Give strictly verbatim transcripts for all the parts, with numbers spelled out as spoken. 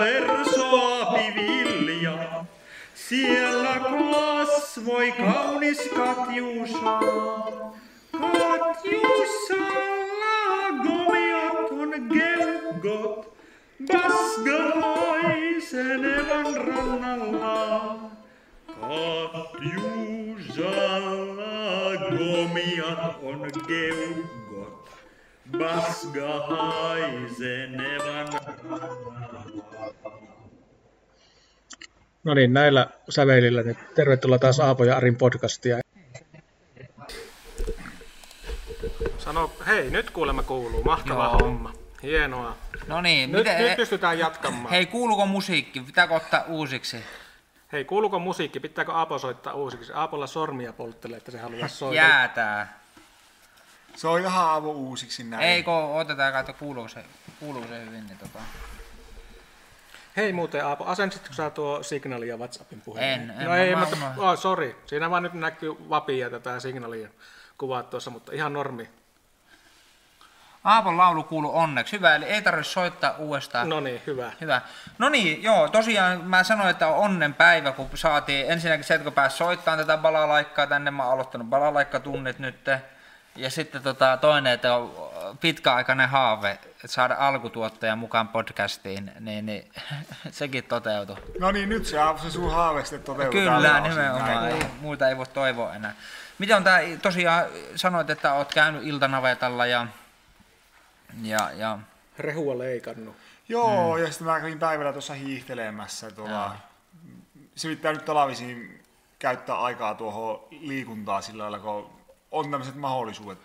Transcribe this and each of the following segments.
versoapi vilja. Siellä kasvoi kaunis katjusa. Katjusalla gomiot on geugot, Baskalaisen evän rannalla. Katjusalla gomiot on geugot, Baskalaisen evän rannalla. No niin, näillä sävelillä nyt. Tervetuloa taas Aapo ja Arin podcastia. Sano, hei, nyt kuulemma kuuluu. Mahtava Joo. homma. Hienoa. No niin. Nyt, miten, nyt pystytään jatkamaan. Hei, kuuluuko musiikki? Pitääkö ottaa uusiksi? Hei, kuuluuko musiikki? Pitääkö Aapo soittaa uusiksi? Aapolla sormia polttelee, että se haluaa soittaa. Jäätää. Se on ihan Aapo uusiksi näin. Eikö, otetaan kautta, kuuluuko se, kuuluuko se hyvin. Niin, tota. Hei muuten Aapo, asensitko sä tuo signaalia WhatsAppin puhelimeen? En, en. No ei, mä, mutta, oh, sorry. Siinä vaan nyt näkyy vapia tätä signaalia kuvaa tuossa, mutta ihan normi. Aapon laulu kuuluu onneksi. Hyvä, eli ei tarvitse soittaa uudestaan. No niin, hyvä. hyvä. No niin, joo, tosiaan mä sanoin, että on onnen päivä, kun saatiin ensinnäkin se, että kun pääsi soittamaan tätä balalaikkaa tänne. Mä oon aloittanut balalaikkatunnit nyt. Ja sitten tota, toinen, että on pitkäaikainen haave, että saada alkutuottaja mukaan podcastiin, niin, niin sekin toteutui. No niin, nyt se, se sun haave sitten toteutui. Kyllä, nimenomaan. Ei, muuta ei voi toivoa enää. Miten on tää, tosiaan sanoit, että oot käynyt iltanavetalla ja... ja, ja. Rehua leikannut. Joo, mm. ja sitten mä kävin päivällä tuossa hiihtelemässä. Tuolla. Se pitää nyt talvisin käyttää aikaa tuohon liikuntaa sillä lailla, kun on tämmöiset mahdollisuudet.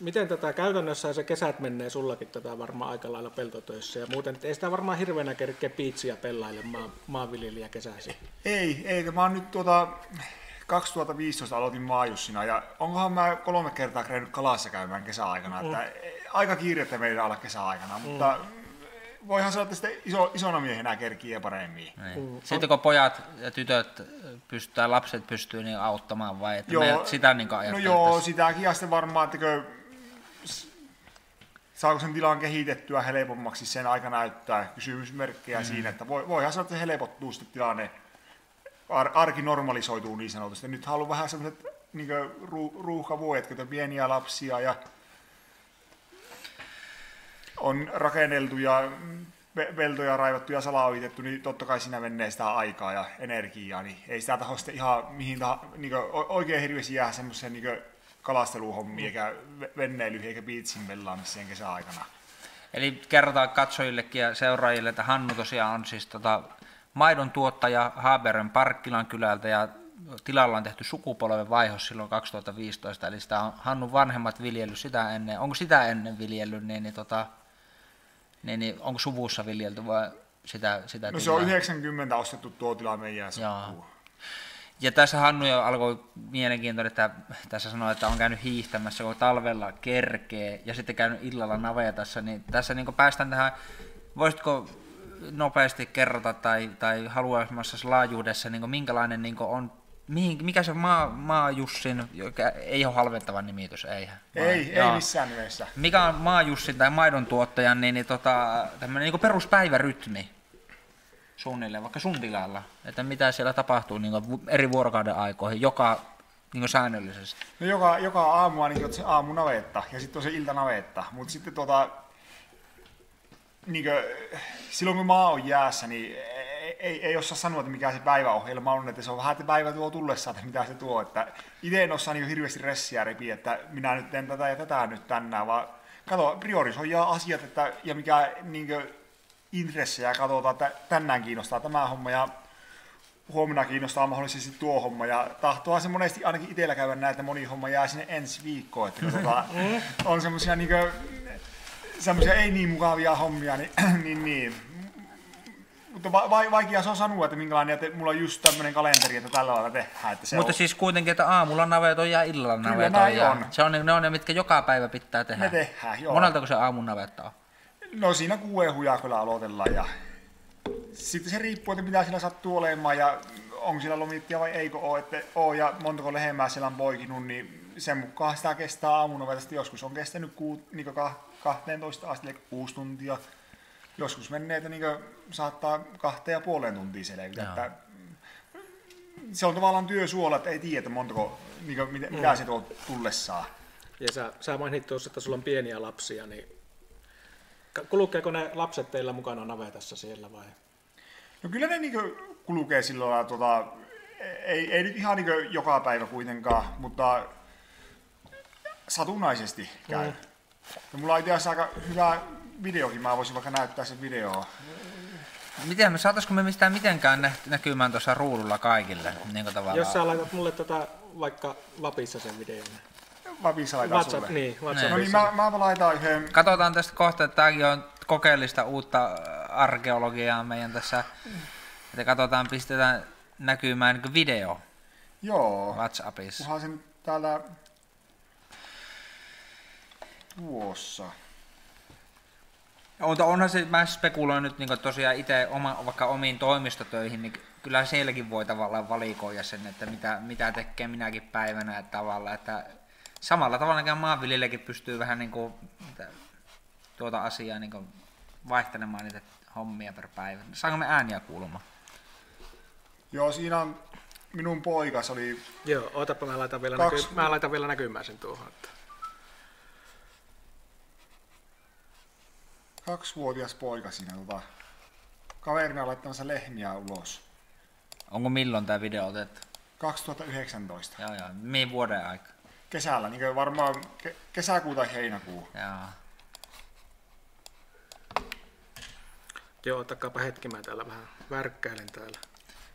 Miten tätä käytännössä se kesät menee sullakin tätä varmaan aika lailla peltotöissä ja muuten, ei sitä varmaan hirveänä kerkeä piitsiä pellaille maa, maanviljelijä kesäisin? Ei, ei. Mä oon nyt tuota, kaksituhattaviisitoista aloitin maajussina ja onkohan mä kolme kertaa kreinyt kalassa käymään kesäaikana. Mm. Että aika kiirettä meidän olla kesäaikana, mm. mutta voihan sanoa, että sitä iso, isona miehenä kerkiä paremmin. Mm. Sitten kun pojat ja tytöt pystyy, lapset pystyy niin auttamaan vai että joo, sitä niin ajattelee? No joo, sitäkin ja sitten varmaan, että kun, saako sen tilan kehitettyä helpommaksi, sen aika näyttää kysymysmerkkejä mm. siinä, että voi, voihan sanoa, että se helpottuu sitten tilanne, Ar, arki normalisoituu niin sanotusti. Nyt haluan vähän sellaiset niin ru, ruuhkavuodet, pieniä lapsia ja on rakenneltu ja peltoja raivattu ja salaojitettu, niin totta kai siinä menee sitä aikaa ja energiaa, niin ei sitä taho sitten ihan mihin tahansa, niin oikein hirveästi jää semmoiseen niin kalasteluhommiin, eikä venneilyyn, eikä biitsin pelaamiseen kesäaikana. Eli kerrotaan katsojillekin ja seuraajille, että Hannu tosiaan on siis tota maidon tuottaja Haberön Parkkilan kylältä ja tilalla on tehty sukupolven vaihdos silloin kaksituhattaviisitoista, eli sitä on Hannun vanhemmat viljellyt sitä ennen. Onko sitä ennen viljellyt, niin, niin tota... Niin, niin, onko suvussa viljelty vai sitä, sitä no tilaa? Se on yhdeksänkymmentä ostettu tuo tila meidän sukua. Ja tässä Hannu jo alkoi mielenkiintoinen, että tässä sanoi, että on käynyt hiihtämässä, kun talvella kerkee ja sitten käynyt illalla navetassa. Niin tässä niin päästään tähän, voisitko nopeasti kerrata tai, tai haluaisimassa laajuudessa, niin minkälainen niin on, mikä se maa, maajussin, joka ei ole halventava nimitys, eihän. Ei, ja ei missään nimessä. Mikä on maajussin tai maidontuottajan niin, niin, tota, niin kuin peruspäivärytmi suunnilleen, vaikka sun tilalla, että mitä siellä tapahtuu niin kuin eri vuorokauden aikoihin, joka niin kuin säännöllisesti? No joka, joka aamua niin on se aamunavetta ja sitten on se iltanavetta, mutta sitten tuota, niin kuin, silloin kun maa on jäässä, niin Ei, ei osaa sanoa, että mikä se päiväohjelma on, että se on vähän, että päivä tuo tullessa, että mitä se tuo. Itse en osaa niin hirveästi ressiä repiä, että minä nyt teen tätä ja tätä nyt tänään, vaan kato, priorisoidaan asiat että, ja mikä niin intressejä katsotaan, että tänään kiinnostaa tämä homma ja huomenna kiinnostaa mahdollisesti tuo homma. Ja tahtoa se monesti ainakin itsellä käydä näin, että moni homma jää sinne ensi viikkoon, että katsotaan, on semmoisia niin ei niin mukavia hommia, niin, niin, niin. Mutta vaikea se on sanoa, että minkälainen, että mulla on just tämmöinen kalenteri, että tällä lailla tehdään. Että se mutta on. Siis kuitenkin, että aamulla naveton ja illalla naveton. Ja on. Se on, ne on ne, mitkä joka päivä pitää tehdä. Ne tehdään, joo. Moneltako se aamun navetta on? No siinä kuuden hujakolla aloitellaan ja sitten se riippuu, että mitä siellä sattuu olemaan ja onko siellä lomittia vai eikö ole, että ole ja montako lehmää siellä on poikinut, niin sen mukaan sitä kestää aamun navetasta. Joskus on kestänyt kuut, niin kahteentoista asti, eli kuusi tuntia. joskus menneet niin saattaa kahteen ja puoleen tuntia selvitä. Että se on tavallaan työsuola, että ei tiedä montako, niin mitä, mm. mitä se tuo tullessaan. Ja sä, sä mainit tuossa, että sulla on pieniä lapsia, niin kulkeeko ne lapset teillä mukana navetassa siellä vai? No kyllä ne niin kulkee silloin, tuota, ei, ei nyt ihan niin joka päivä kuitenkaan, mutta satunnaisesti käy. Mm. Ja mulla on itse asiassa aika hyvä videokin, mä voisin vaikka näyttää sen videoon. Miten me saataisiko me mistään mitenkään näkymään tuossa ruudulla kaikille? Niin jos sä laitat mulle tätä vaikka Lapissa sen videon. Lapissa laitan sulle. Niin, WhatsApp. No niin, mä, mä laitan yhden. Katsotaan tästä kohta, että tämäkin on kokeellista uutta arkeologiaa meidän tässä. Että katsotaan, pistetään näkymään niin kuin video. Joo. WhatsAppissa. Kunhan sen täällä tuossa. Onhan se, mä spekuloin nyt niin tosiaan itse oma, vaikka omiin toimistotöihin, niin kyllä sielläkin voi tavallaan valikoida sen, että mitä, mitä tekee minäkin päivänä, että tavallaan, että samalla tavalla maanviljelijäkin pystyy vähän niin kuin, tuota asiaa niin kuin vaihtelemaan niitä hommia per päivä. Saanko me ääniä kuulumaan? Joo, siinä on minun poikas oli... Joo, ootapa, mä laitan vielä, kaksi... näky... mä laitan vielä näkymään sen tuohon. Kaksivuotias poika siinä tota, kaverina laittamassa lehmiä ulos. Onko milloin tämä video otettu? kaksituhattayhdeksäntoista. Joo, joo. Mihin vuoden aika? Kesällä, niin kuin varmaan ke kesäkuu tai heinäkuu. Joo. Joo, otakaapa hetki, mä täällä vähän värkkäilen täällä.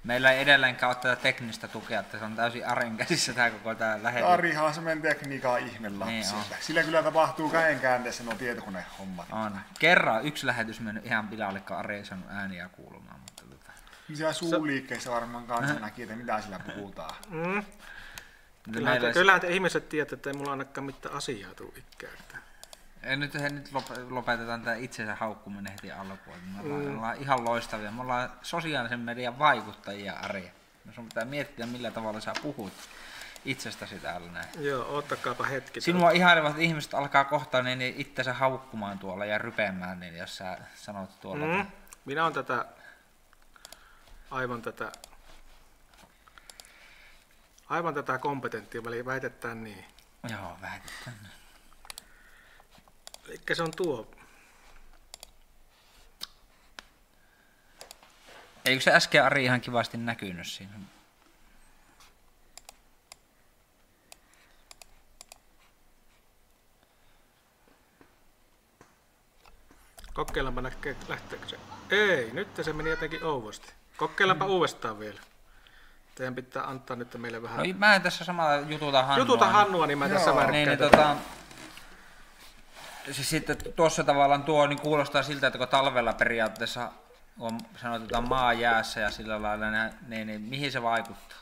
Meillä ei edelleenkään ole tätä teknistä tukea, että se on täysin Arin käsissä tämä koko tämä lähellä. Arihan on semmoinen tekniikan ihmelapsi. Niin sillä kyllä tapahtuu kädenkäänteessä nuo tietokonehommat. On. Kerran yksi lähetys mennyt ihan pilalle, kun Ari ei saanut ääniä kuulumaan. Mutta tota... siellä suuliikkeissä varmaan kanssa näki, että mitä sillä puhutaan. Mm. Kyllähän te, kyllähän te ihmiset tiedät, että ei mulla ainakaan mitään asiaa tule ikkäyttä. Nyt, nyt lopetetaan tämä itsensä haukkuminen heti alkupuolella. Me ollaan, mm. ollaan ihan loistavia. Me ollaan sosiaalisen median vaikuttajia, Ari. No sun pitää miettiä, millä tavalla sä puhut itsestäsi täällä näin. Joo, ottakaapa hetki. Sinua ihailevat ihmiset alkaa kohta niin itsensä haukkumaan tuolla ja rypeämään, niin jos sä sanot tuolla. Mm. Minä olen tätä, aivan tätä, aivan tätä kompetenttia, eli väitetään niin. Joo, väitetään niin. Elikkä se on tuo. Eikö se äsken Ari ihan kivasti näkynyt siinä? Kokeillaanpa näkee, lähteekö se? Ei, nyt se meni jotenkin ouvosti. Kokeillaanpa mm. uudestaan vielä. Teidän pitää antaa nyt meille vähän... No, mä en tässä samalla jututa Hannua. Jututa Hannua, niin mä joo. tässä värkkään niin, tota... Siis sitten tuossa tavallaan tuo niin kuulostaa siltä, että kun talvella periaatteessa on sanotaan maa jäässä ja sillä lailla, niin, niin mihin se vaikuttaa?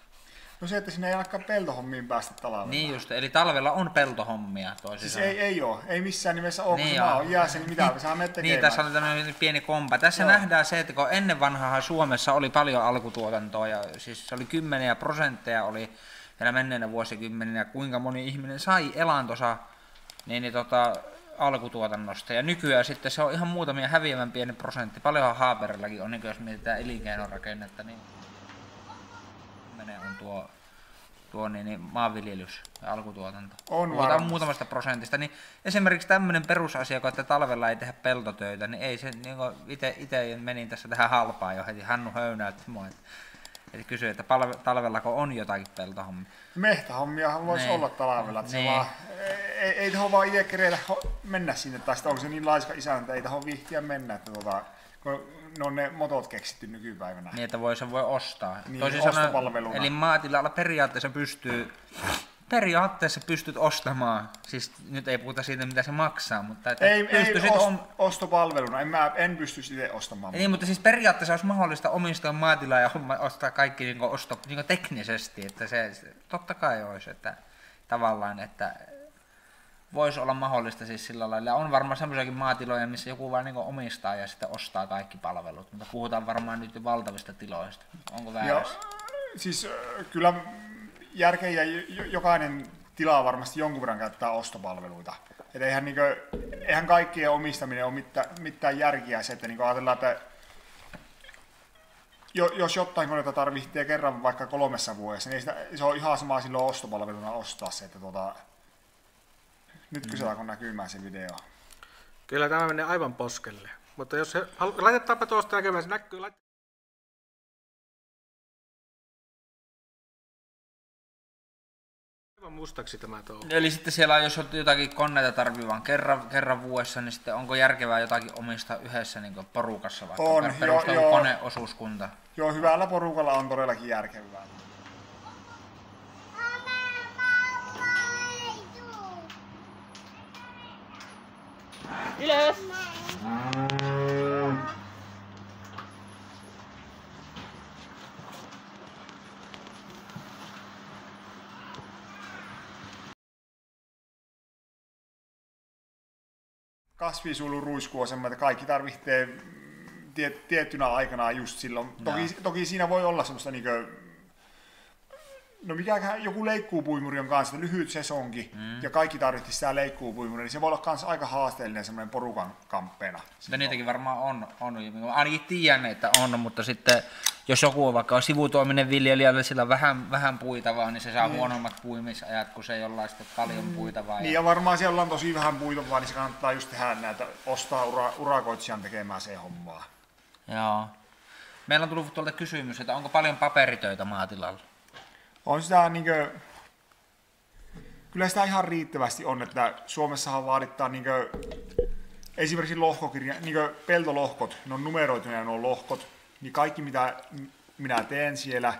No se, että sinne ei ainakaan peltohommiin päästä talvella. Niin just, eli talvella on peltohommia toisin sanoen. Siis ei, ei ole, ei missään nimessä ole, niin kun se maa on jäässä, niin mitä saa mennä tekemään. Niin, tässä on tämmöinen pieni kompa. Tässä joo. nähdään se, että kun ennen vanhaa Suomessa oli paljon alkutuotantoa, ja siis se oli kymmeniä prosentteja oli vielä menneenä vuosikymmeninä, kuinka moni ihminen sai elantonsa, niin, niin tota... alkutuotannosta, ja nykyään sitten se on ihan muutamia häviävän pieni prosentti. Paljonhan Haaperellakin on, niin jos mietitään elinkeinorakennetta, niin on tuo, tuo niin, niin maanviljelys ja alkutuotanto. On puhutaan muutamasta prosentista. Niin esimerkiksi tämmöinen perusasia, että talvella ei tehdä peltotöitä, niin ei se, niin itse menin tässä tähän halpaan jo heti, Hannu höynäytti mua. Eli kysyy, että talvellako on jotakin peltohommia? Mehtähommiahan voisi olla talvella, että se vaan, ei, ei taho vaan itse kereillä mennä sinne, tai onko se niin laiska isäntä, ei taho viihtiä mennä, että tuota, kun ne on ne motot keksitty nykypäivänä. Niin, että voi, se voi ostaa. Niin, toisin sanoen, eli maatilalla periaatteessa pystyy, periaatteessa pystyt ostamaan, siis nyt ei puhuta siitä, mitä se maksaa, mutta... Että ei, ei ost, on... ostopalveluna, en, mä, en pysty itse ostamaan. Niin, mutta siis periaatteessa olisi mahdollista omistaa maatilaa ja ostaa kaikki niin kuin osto, niin kuin teknisesti, että se totta kai olisi, että tavallaan, että voisi olla mahdollista siis sillä lailla. On varmaan semmoisiakin maatiloja, missä joku vaan niin kuin omistaa ja sitten ostaa kaikki palvelut, mutta puhutaan varmaan nyt valtavista tiloista. Onko väärässä? Siis kyllä... järkeä jokainen tilaa varmasti jonkun verran käyttää ostopalveluita. Että eihän, niin kuin, eihän kaikkien omistaminen ole mitään, mitään järkiä se, että niin kuin ajatellaan, että jos jotain koneita tarvitsee kerran vaikka kolmessa vuodessa, niin sitä, se on ihan sama silloin ostopalveluna ostaa se, että tuota, nyt kyselläänko näkymään se video. Kyllä tämä menee aivan poskelle, mutta jos he, laitetaanpa tuosta näkymään, se näkyy. Lait... Aivan mustaksi tämä tuo. Eli sitten siellä, jos jotakin koneita tarvii vain kerran, kerran vuodessa, niin sitten onko järkevää jotakin omistaa yhdessä niin porukassa, vaikka on, perustaa jo, koneosuuskunta? Joo, hyvällä porukalla on todellakin järkevää. Ylös! Kasvisuluruisku on semmoinen, että kaikki tarvitsee tiet, tiettynä aikana just silloin. Toki, toki siinä voi olla semmoista niinku... No mikäkään joku leikkuupuimuri on kanssa lyhyt sesonki mm. ja kaikki tarvitsisi sitä leikkuupuimuria, niin se voi olla myös aika haasteellinen semmoinen porukan kamppeena. Mutta niitäkin varmaan on, on. Ainakin tiedän, että on, mutta sitten jos joku on vaikka sivutoiminen viljelijä, sillä on vähän, vähän puitavaa, niin se saa mm. huonommat puimisajat, kun se jollain sitten paljon mm. puitavaa. Niin ja varmaan siellä on tosi vähän puitavaa, niin se kannattaa just tehdä näitä, ostaa ura, urakoitsijan tekemään se hommaa. Joo. Meillä on tullut tuolta kysymys, että onko paljon paperitöitä maatilalla? On sitä niin kuin, kyllä sitä ihan riittävästi on, että Suomessahan vaaditaan niin kuin, esimerkiksi lohkokirja, niin kuin peltolohkot, ne on numeroituneet nuo lohkot, niin kaikki mitä minä teen siellä,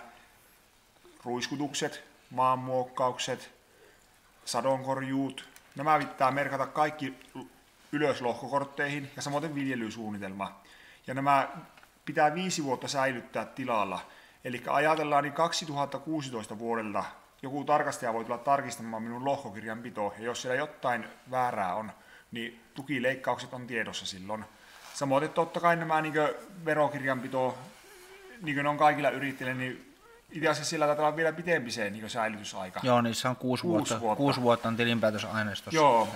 ruiskutukset, maanmuokkaukset, sadonkorjuut, nämä pitää merkata kaikki ylös lohkokortteihin ja samoin viljelysuunnitelma. Ja nämä pitää viisi vuotta säilyttää tilalla. Eli ajatellaan, niin kaksituhattakuusitoista vuodelta joku tarkastaja voi tulla tarkistamaan minun lohkokirjanpitoa, ja jos siellä jotain väärää on, niin tukileikkaukset on tiedossa silloin. Samoin totta kai nämä niin verokirjanpito, niin ne on kaikilla yrittäjillä, niin itse asiassa sillä taitaa olla vielä pitempi se niin säilytysaika. Joo, niissä on kuusi, kuusi vuotta. vuotta. Kuusi vuotta on tilinpäätösaineistossa. Joo,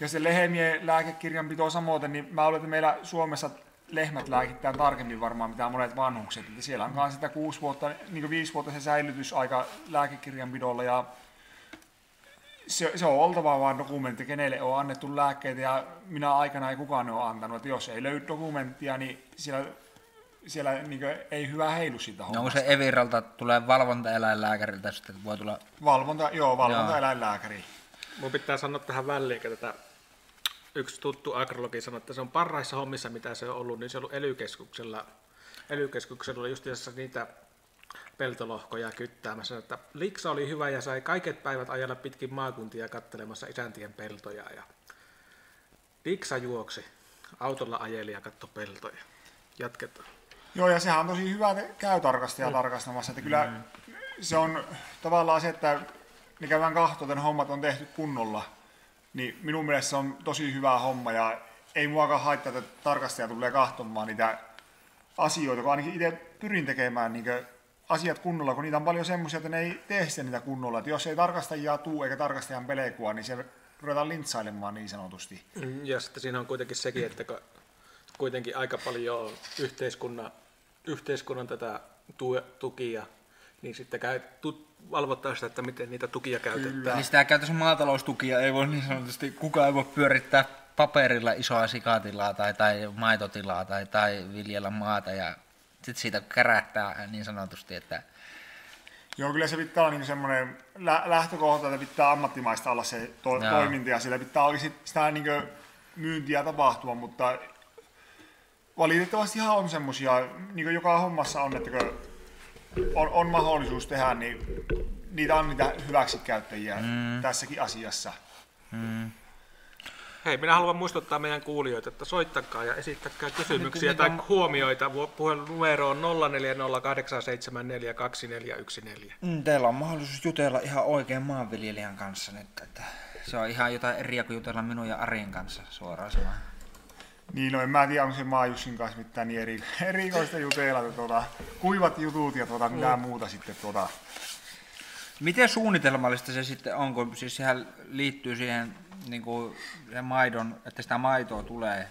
ja se lehmien lääkekirjanpito samoin, niin mä olen, että meillä Suomessa lehmät lääkittään tarkemmin varmaan mitä monet vanhukset. Eli siellä on myös sitä kuusi vuotta, niin kuin viisi vuotta se säilytysaika lääkekirjanpidolla ja se, se on oltava vain dokumentti, kenelle on annettu lääkkeitä ja minä aikana ei kukaan ole antanut. Että jos ei löydy dokumenttia, niin siellä, siellä niin kuin ei hyvä heilu sitä hommasta. No onko se Eviralta tulee valvontaeläinlääkäriltä sitten voi tulla? Valvonta, joo, valvontaeläinlääkäri. Mun pitää sanoa tähän väliin, että tätä yksi tuttu agrologi sanoi, että se on parhaissa hommissa, mitä se on ollut, niin se on ollut E L Y-keskuksella, E L Y-keskuksella just niitä peltolohkoja kyttäämässä. Että liksa oli hyvä ja sai kaiket päivät ajalla pitkin maakuntia kattelemassa isäntien peltoja. Ja liksa juoksi, autolla ajeli ja katsoi peltoja. Jatketaan. Joo, ja sehän on tosi hyvä, että käy tarkastaja mm. tarkastamassa. Että kyllä mm. se on tavallaan se, että ne käydään kahtoon, että hommat on tehty kunnolla. Niin minun mielestä se on tosi hyvä homma ja ei muakaan haittaa, että tarkastaja tulee katsomaan niitä asioita, kun ainakin itse pyrin tekemään niin asiat kunnolla, kun niitä on paljon semmoisia, että ne ei tee sitä niitä kunnolla. Että jos ei tarkastajia tule eikä tarkastajan pelekua, niin se ruvetaan lintsailemaan niin sanotusti. Ja sitten siinä on kuitenkin sekin, että kuitenkin aika paljon yhteiskunnan, yhteiskunnan tätä tukia, niin sitten käy tuttu. Valvottaa sitä, että miten niitä tukia käytetään. Niin sitä käytössä maataloustukia ei voi niin sanotusti, kukaan ei voi pyörittää paperilla isoa sikatilaa tai, tai maitotilaa tai, tai viljellä maata ja sitten siitä kärähtää niin sanotusti, että... Joo, kyllä se pitää olla niin semmoinen lähtökohta, että pitää ammattimaista olla se to Joo. toiminta ja sillä pitää olla sitä niin kuin myyntiä tapahtua, mutta valitettavasti ihan on semmoisia, niin kuin joka hommassa on, että On, on mahdollisuus tehdä, niin niitä on niitä hyväksikäyttäjiä mm. tässäkin asiassa. Mm. Hei, minä haluan muistuttaa meidän kuulijoita, että soittakaa ja esittäkää kysymyksiä tai on... huomioita. Puhelun numero on nolla neljä nolla kahdeksan seitsemän neljä kaksi neljä yksi neljä. Mm, teillä on mahdollisuus jutella ihan oikean maanviljelijän kanssa nyt. Että se on ihan jotain eriä kuin jutella minun ja Arin kanssa suoraan sanoen. Niin, no en mä tiedä, onko se Maajussin kanssa mitään niin eri, erikoista jutella, tuota, kuivat jutut ja tuota, mitään mm. muuta sitten. Tuota. Miten suunnitelmallista se sitten on, kun siis sehän liittyy siihen niin kuin se maidon, että sitä maitoa tulee,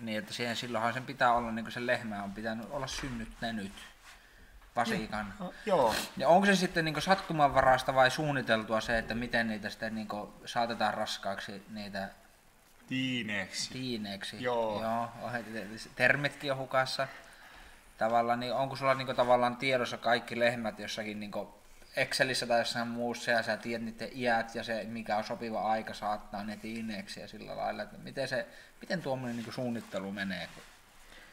niin että siihen silloinhan sen pitää olla, niin kuin se lehmä on pitänyt olla synnyttänyt vasikan. Mm. Joo. Ja onko se sitten niin kuin sattumanvaraista vai suunniteltua se, että miten niitä sitten niin kuin saatetaan raskaaksi niitä tiineeksi? Tiineeksi. Joo. Joo. Termitkin on hukassa. Tavallaan, niin onko sulla niin kuin tavallaan tiedossa kaikki lehmät jossakin niin kuin Excelissä tai jossain muussa ja sä tiedät niiden iät ja se mikä on sopiva aika saattaa ne tiineeksi ja sillä lailla, että miten, se, miten tuommoinen niin kuin suunnittelu menee?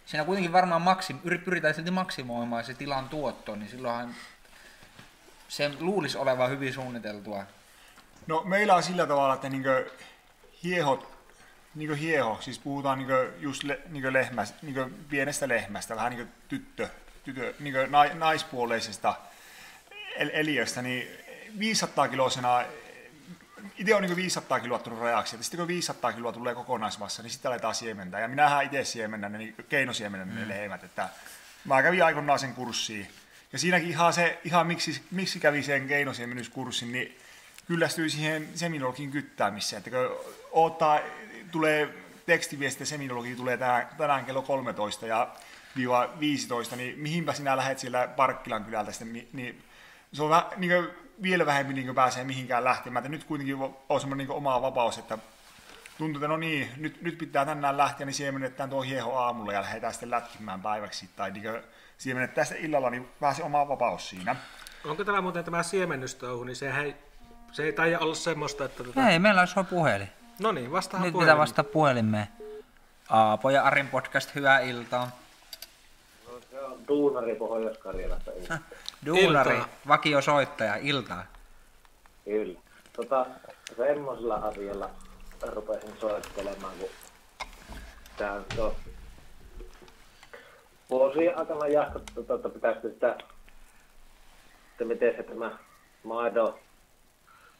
Siinä kuitenkin varmaan maksim, pyritään silti maksimoimaan se tilan tuotto, niin silloinhan se luulisi olevan hyvin suunniteltua. No meillä on sillä tavalla, että niin kuin hiehot, niin kuin hieho, siis puhutaan niin kuin just le, niin kuin lehmä, niin kuin pienestä lehmästä, vähän niin kuin tyttö, tyttö niin kuin na, naispuoleisesta eliöstä, niin viisisataa kiloisena, itse on niin viisisataa kiloa tullut rajaksi, että sitten kun viisisataa kiloa tulee kokonaismassa, niin sitten aletaan siementää. Ja minähän itse siemennän, niin keinosiemenän ne mm. lehmät, että mä kävin aikoinaan sen kurssiin. Ja siinäkin ihan se, ihan miksi, miksi kävi sen keinosiemenyskurssin, niin kyllästyi siihen seminologin kyttäämiseen, että kun odottaa, tulee tekstiviesti, seminologi tulee tänään, tänään kello kolmetoista ja viiva viisitoista, niin mihinpä sinä lähdet siellä Parkkilan kylältä sitten, niin se on vähän, niin kuin, vielä vähemmän niin kuin pääsee mihinkään lähtemään. Että nyt kuitenkin on semmoinen niin oma vapaus, että tuntuu, että no niin, nyt, nyt pitää tänään lähteä, niin siemenetään tuo hieho aamulla ja lähdetään sitten lätkimään päiväksi. Tai niin siemenetään sitten illalla, niin pääsee oma vapaus siinä. Onko tämä muuten tämä siemennystouhu, niin sehän ei, se ei taida olla semmoista, että... Tuota... Ei, meillä on sua puhelin. No niin, vastahan nyt puhelin. Nyt pitää vasta puhelimeen. Aapo ja Arin podcast, hyvää iltaa. No se on duunari Pohjois-Karjalasta. Duunari, iltaa. Vakiosoittaja, iltaa. Kyllä. Tota, semmoisella asialla rupesin soittelemaan, kun tää on tuo vuosien aikana jatkottu, että pitäisikö sitä, että miten se tämä maidon,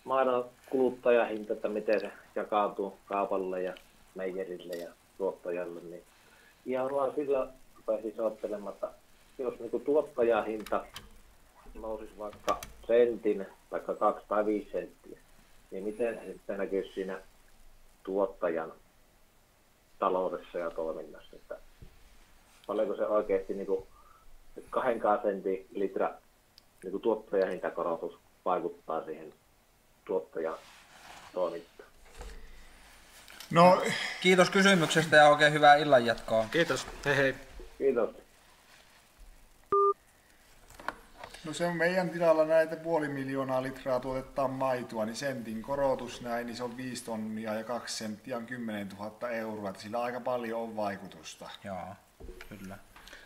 maidon kuluttajahinta, että miten se jakautuu kaupalle ja meijerille ja tuottajalle, niin ihan vaan sillä rupesin soittelemaan, että jos niinku tuottajahinta nousisi vaikka sentin, vaikka kaksi tai viisi senttiä, niin miten sitten näkyisi siinä tuottajan taloudessa ja toiminnassa? Että paljonko se oikeasti niin kahdenkaan sentin litra niin tuottajahintakorotus vaikuttaa siihen tuottajan toimintaan? No, kiitos kysymyksestä ja oikein hyvää illanjatkoa. Kiitos. Hei hei. Kiitos. No se on meidän tilalla näitä puoli miljoonaa litraa tuotetaan maitoa, niin sentin korotus näin, niin se on viisi tonnia ja kaksi senttiä on kymmenen tuhatta euroa, että sillä aika paljon on vaikutusta. Joo, kyllä.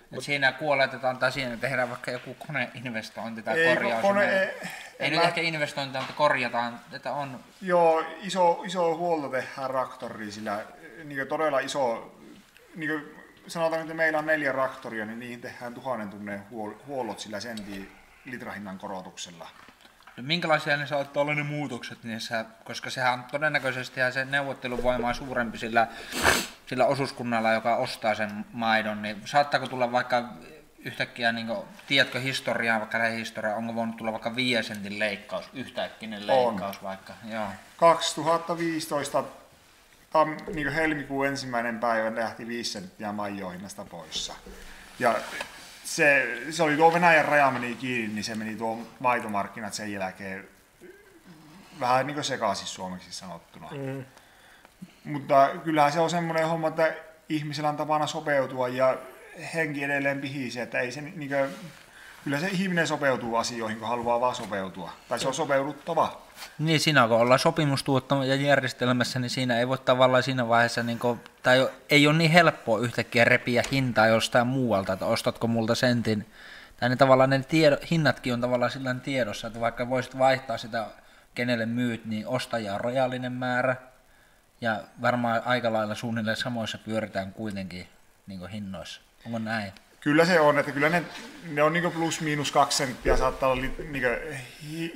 Mut siinä kuoletetaan tai siinä tehdään vaikka joku koneinvestointi tai ei, korjaus. Kone, ei ei, ei nyt mä... ehkä investointia, mutta korjataan, että on... Joo, iso, iso huolto tehdään traktoriin sillä, niin todella iso... Niin sanotaan, että meillä on neljä traktoria, niin niihin tehdään tuhannen tunnen huollot sillä sentin litrahinnan korotuksella. No minkälaisia ne saattaa olla ne muutokset niissä, koska sehän on todennäköisesti se neuvotteluvoima on suurempi sillä, sillä osuuskunnalla, joka ostaa sen maidon, niin saattaako tulla vaikka yhtäkkiä, niin kuin, tiedätkö historiaa, vaikka lähihistoriaa, onko voinut tulla vaikka viiden sentin leikkaus, yhtäkkinen leikkaus on. Vaikka? Joo. kaksituhattaviisitoista Tam, niin kuin helmikuun ensimmäinen päivä lähti viisi senttiä maidonhinnasta poissa. Ja se, se oli tuo Venäjän raja meni kiinni, niin se meni tuo maitomarkkinat sen jälkeen vähän niin kuin sekaisin suomeksi sanottuna. Mm. Mutta kyllähän se on semmoinen homma, että ihmisellä on tapana sopeutua ja henki edelleen pihisi, että ei se niin kuin, kyllä se ihminen sopeutuu asioihin, kun haluaa vaan sopeutua. Tai se on sopeuduttava. Niin, siinä kun ollaan sopimustuottajan järjestelmässä, niin siinä ei voi tavallaan siinä vaiheessa, niin kuin, tai ei ole niin helppoa yhtäkkiä repiä hintaa jostain muualta, että ostatko multa sentin. Tai ne tavallaan ne tiedo, hinnatkin on tavallaan sillä tiedossa, että vaikka voisit vaihtaa sitä, kenelle myyt, niin ostaja on rajallinen määrä. Ja varmaan aika lailla suunnilleen samoissa pyöritään kuitenkin niin kuin hinnoissa. Onko näin? Kyllä se on, että kyllä ne, ne on niin plus miinus kaksi senttiä, saattaa olla niin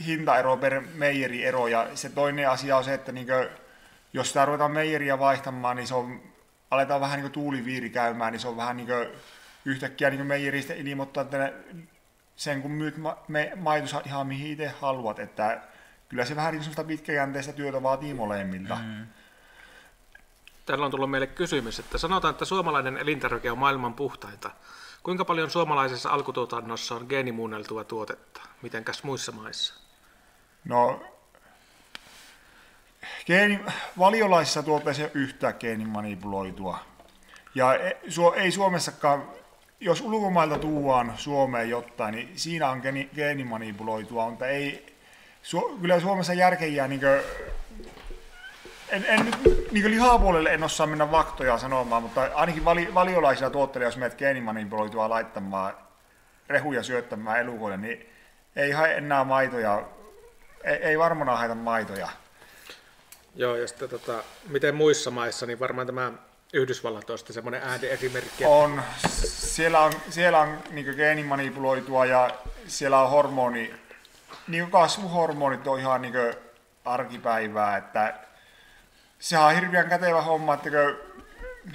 hintaero per meijeriero, ja se toinen asia on se, että niin kuin, jos sitä ruvetaan meijeriä vaihtamaan, niin se on, aletaan vähän niin tuuliviiri käymään, niin se on vähän niin yhtäkkiä niin meijeristä ilmoittaa, että sen kun myyt ma- me- maitossa ihan mihin itse haluat, että kyllä se vähän semmoista pitkäjänteistä työtä vaatii molemmilta. Mm. Täällä on tullut meille kysymys, että sanotaan, että suomalainen elintarvike on maailman puhtaita. Kuinka paljon suomalaisessa alkutuotannossa on geenimuunneltua tuotetta? Mitenkäs muissa maissa? No, geeni, valiolaisissa tuotteissa ei ole yhtään geenimanipuloitua. Ja ei Suomessakaan, jos ulkomailta tuodaan Suomeen jotain, niin siinä on geenimanipuloitua, mutta ei, kyllä Suomessa järkeä niin kuin, En, en nyt niin lihapuolelle en osaa mennä vaktoja sanomaan, mutta ainakin vali, valiolaisilla tuotteilla, jos menet geenimanipuloitua laittamaan rehuja syöttämään elukoille, niin ei hae enää maitoja, ei, ei varmaan haeta maitoja. Joo, ja sitten tota, miten muissa maissa, niin varmaan tämä Yhdysvallat on sitten semmoinen ääriesimerkki. On, siellä on, siellä on niin geenimanipuloitua ja siellä on hormoni, niin kasvuhormonit on ihan niin arkipäivää, että sehän on hirveän kätevä homma, että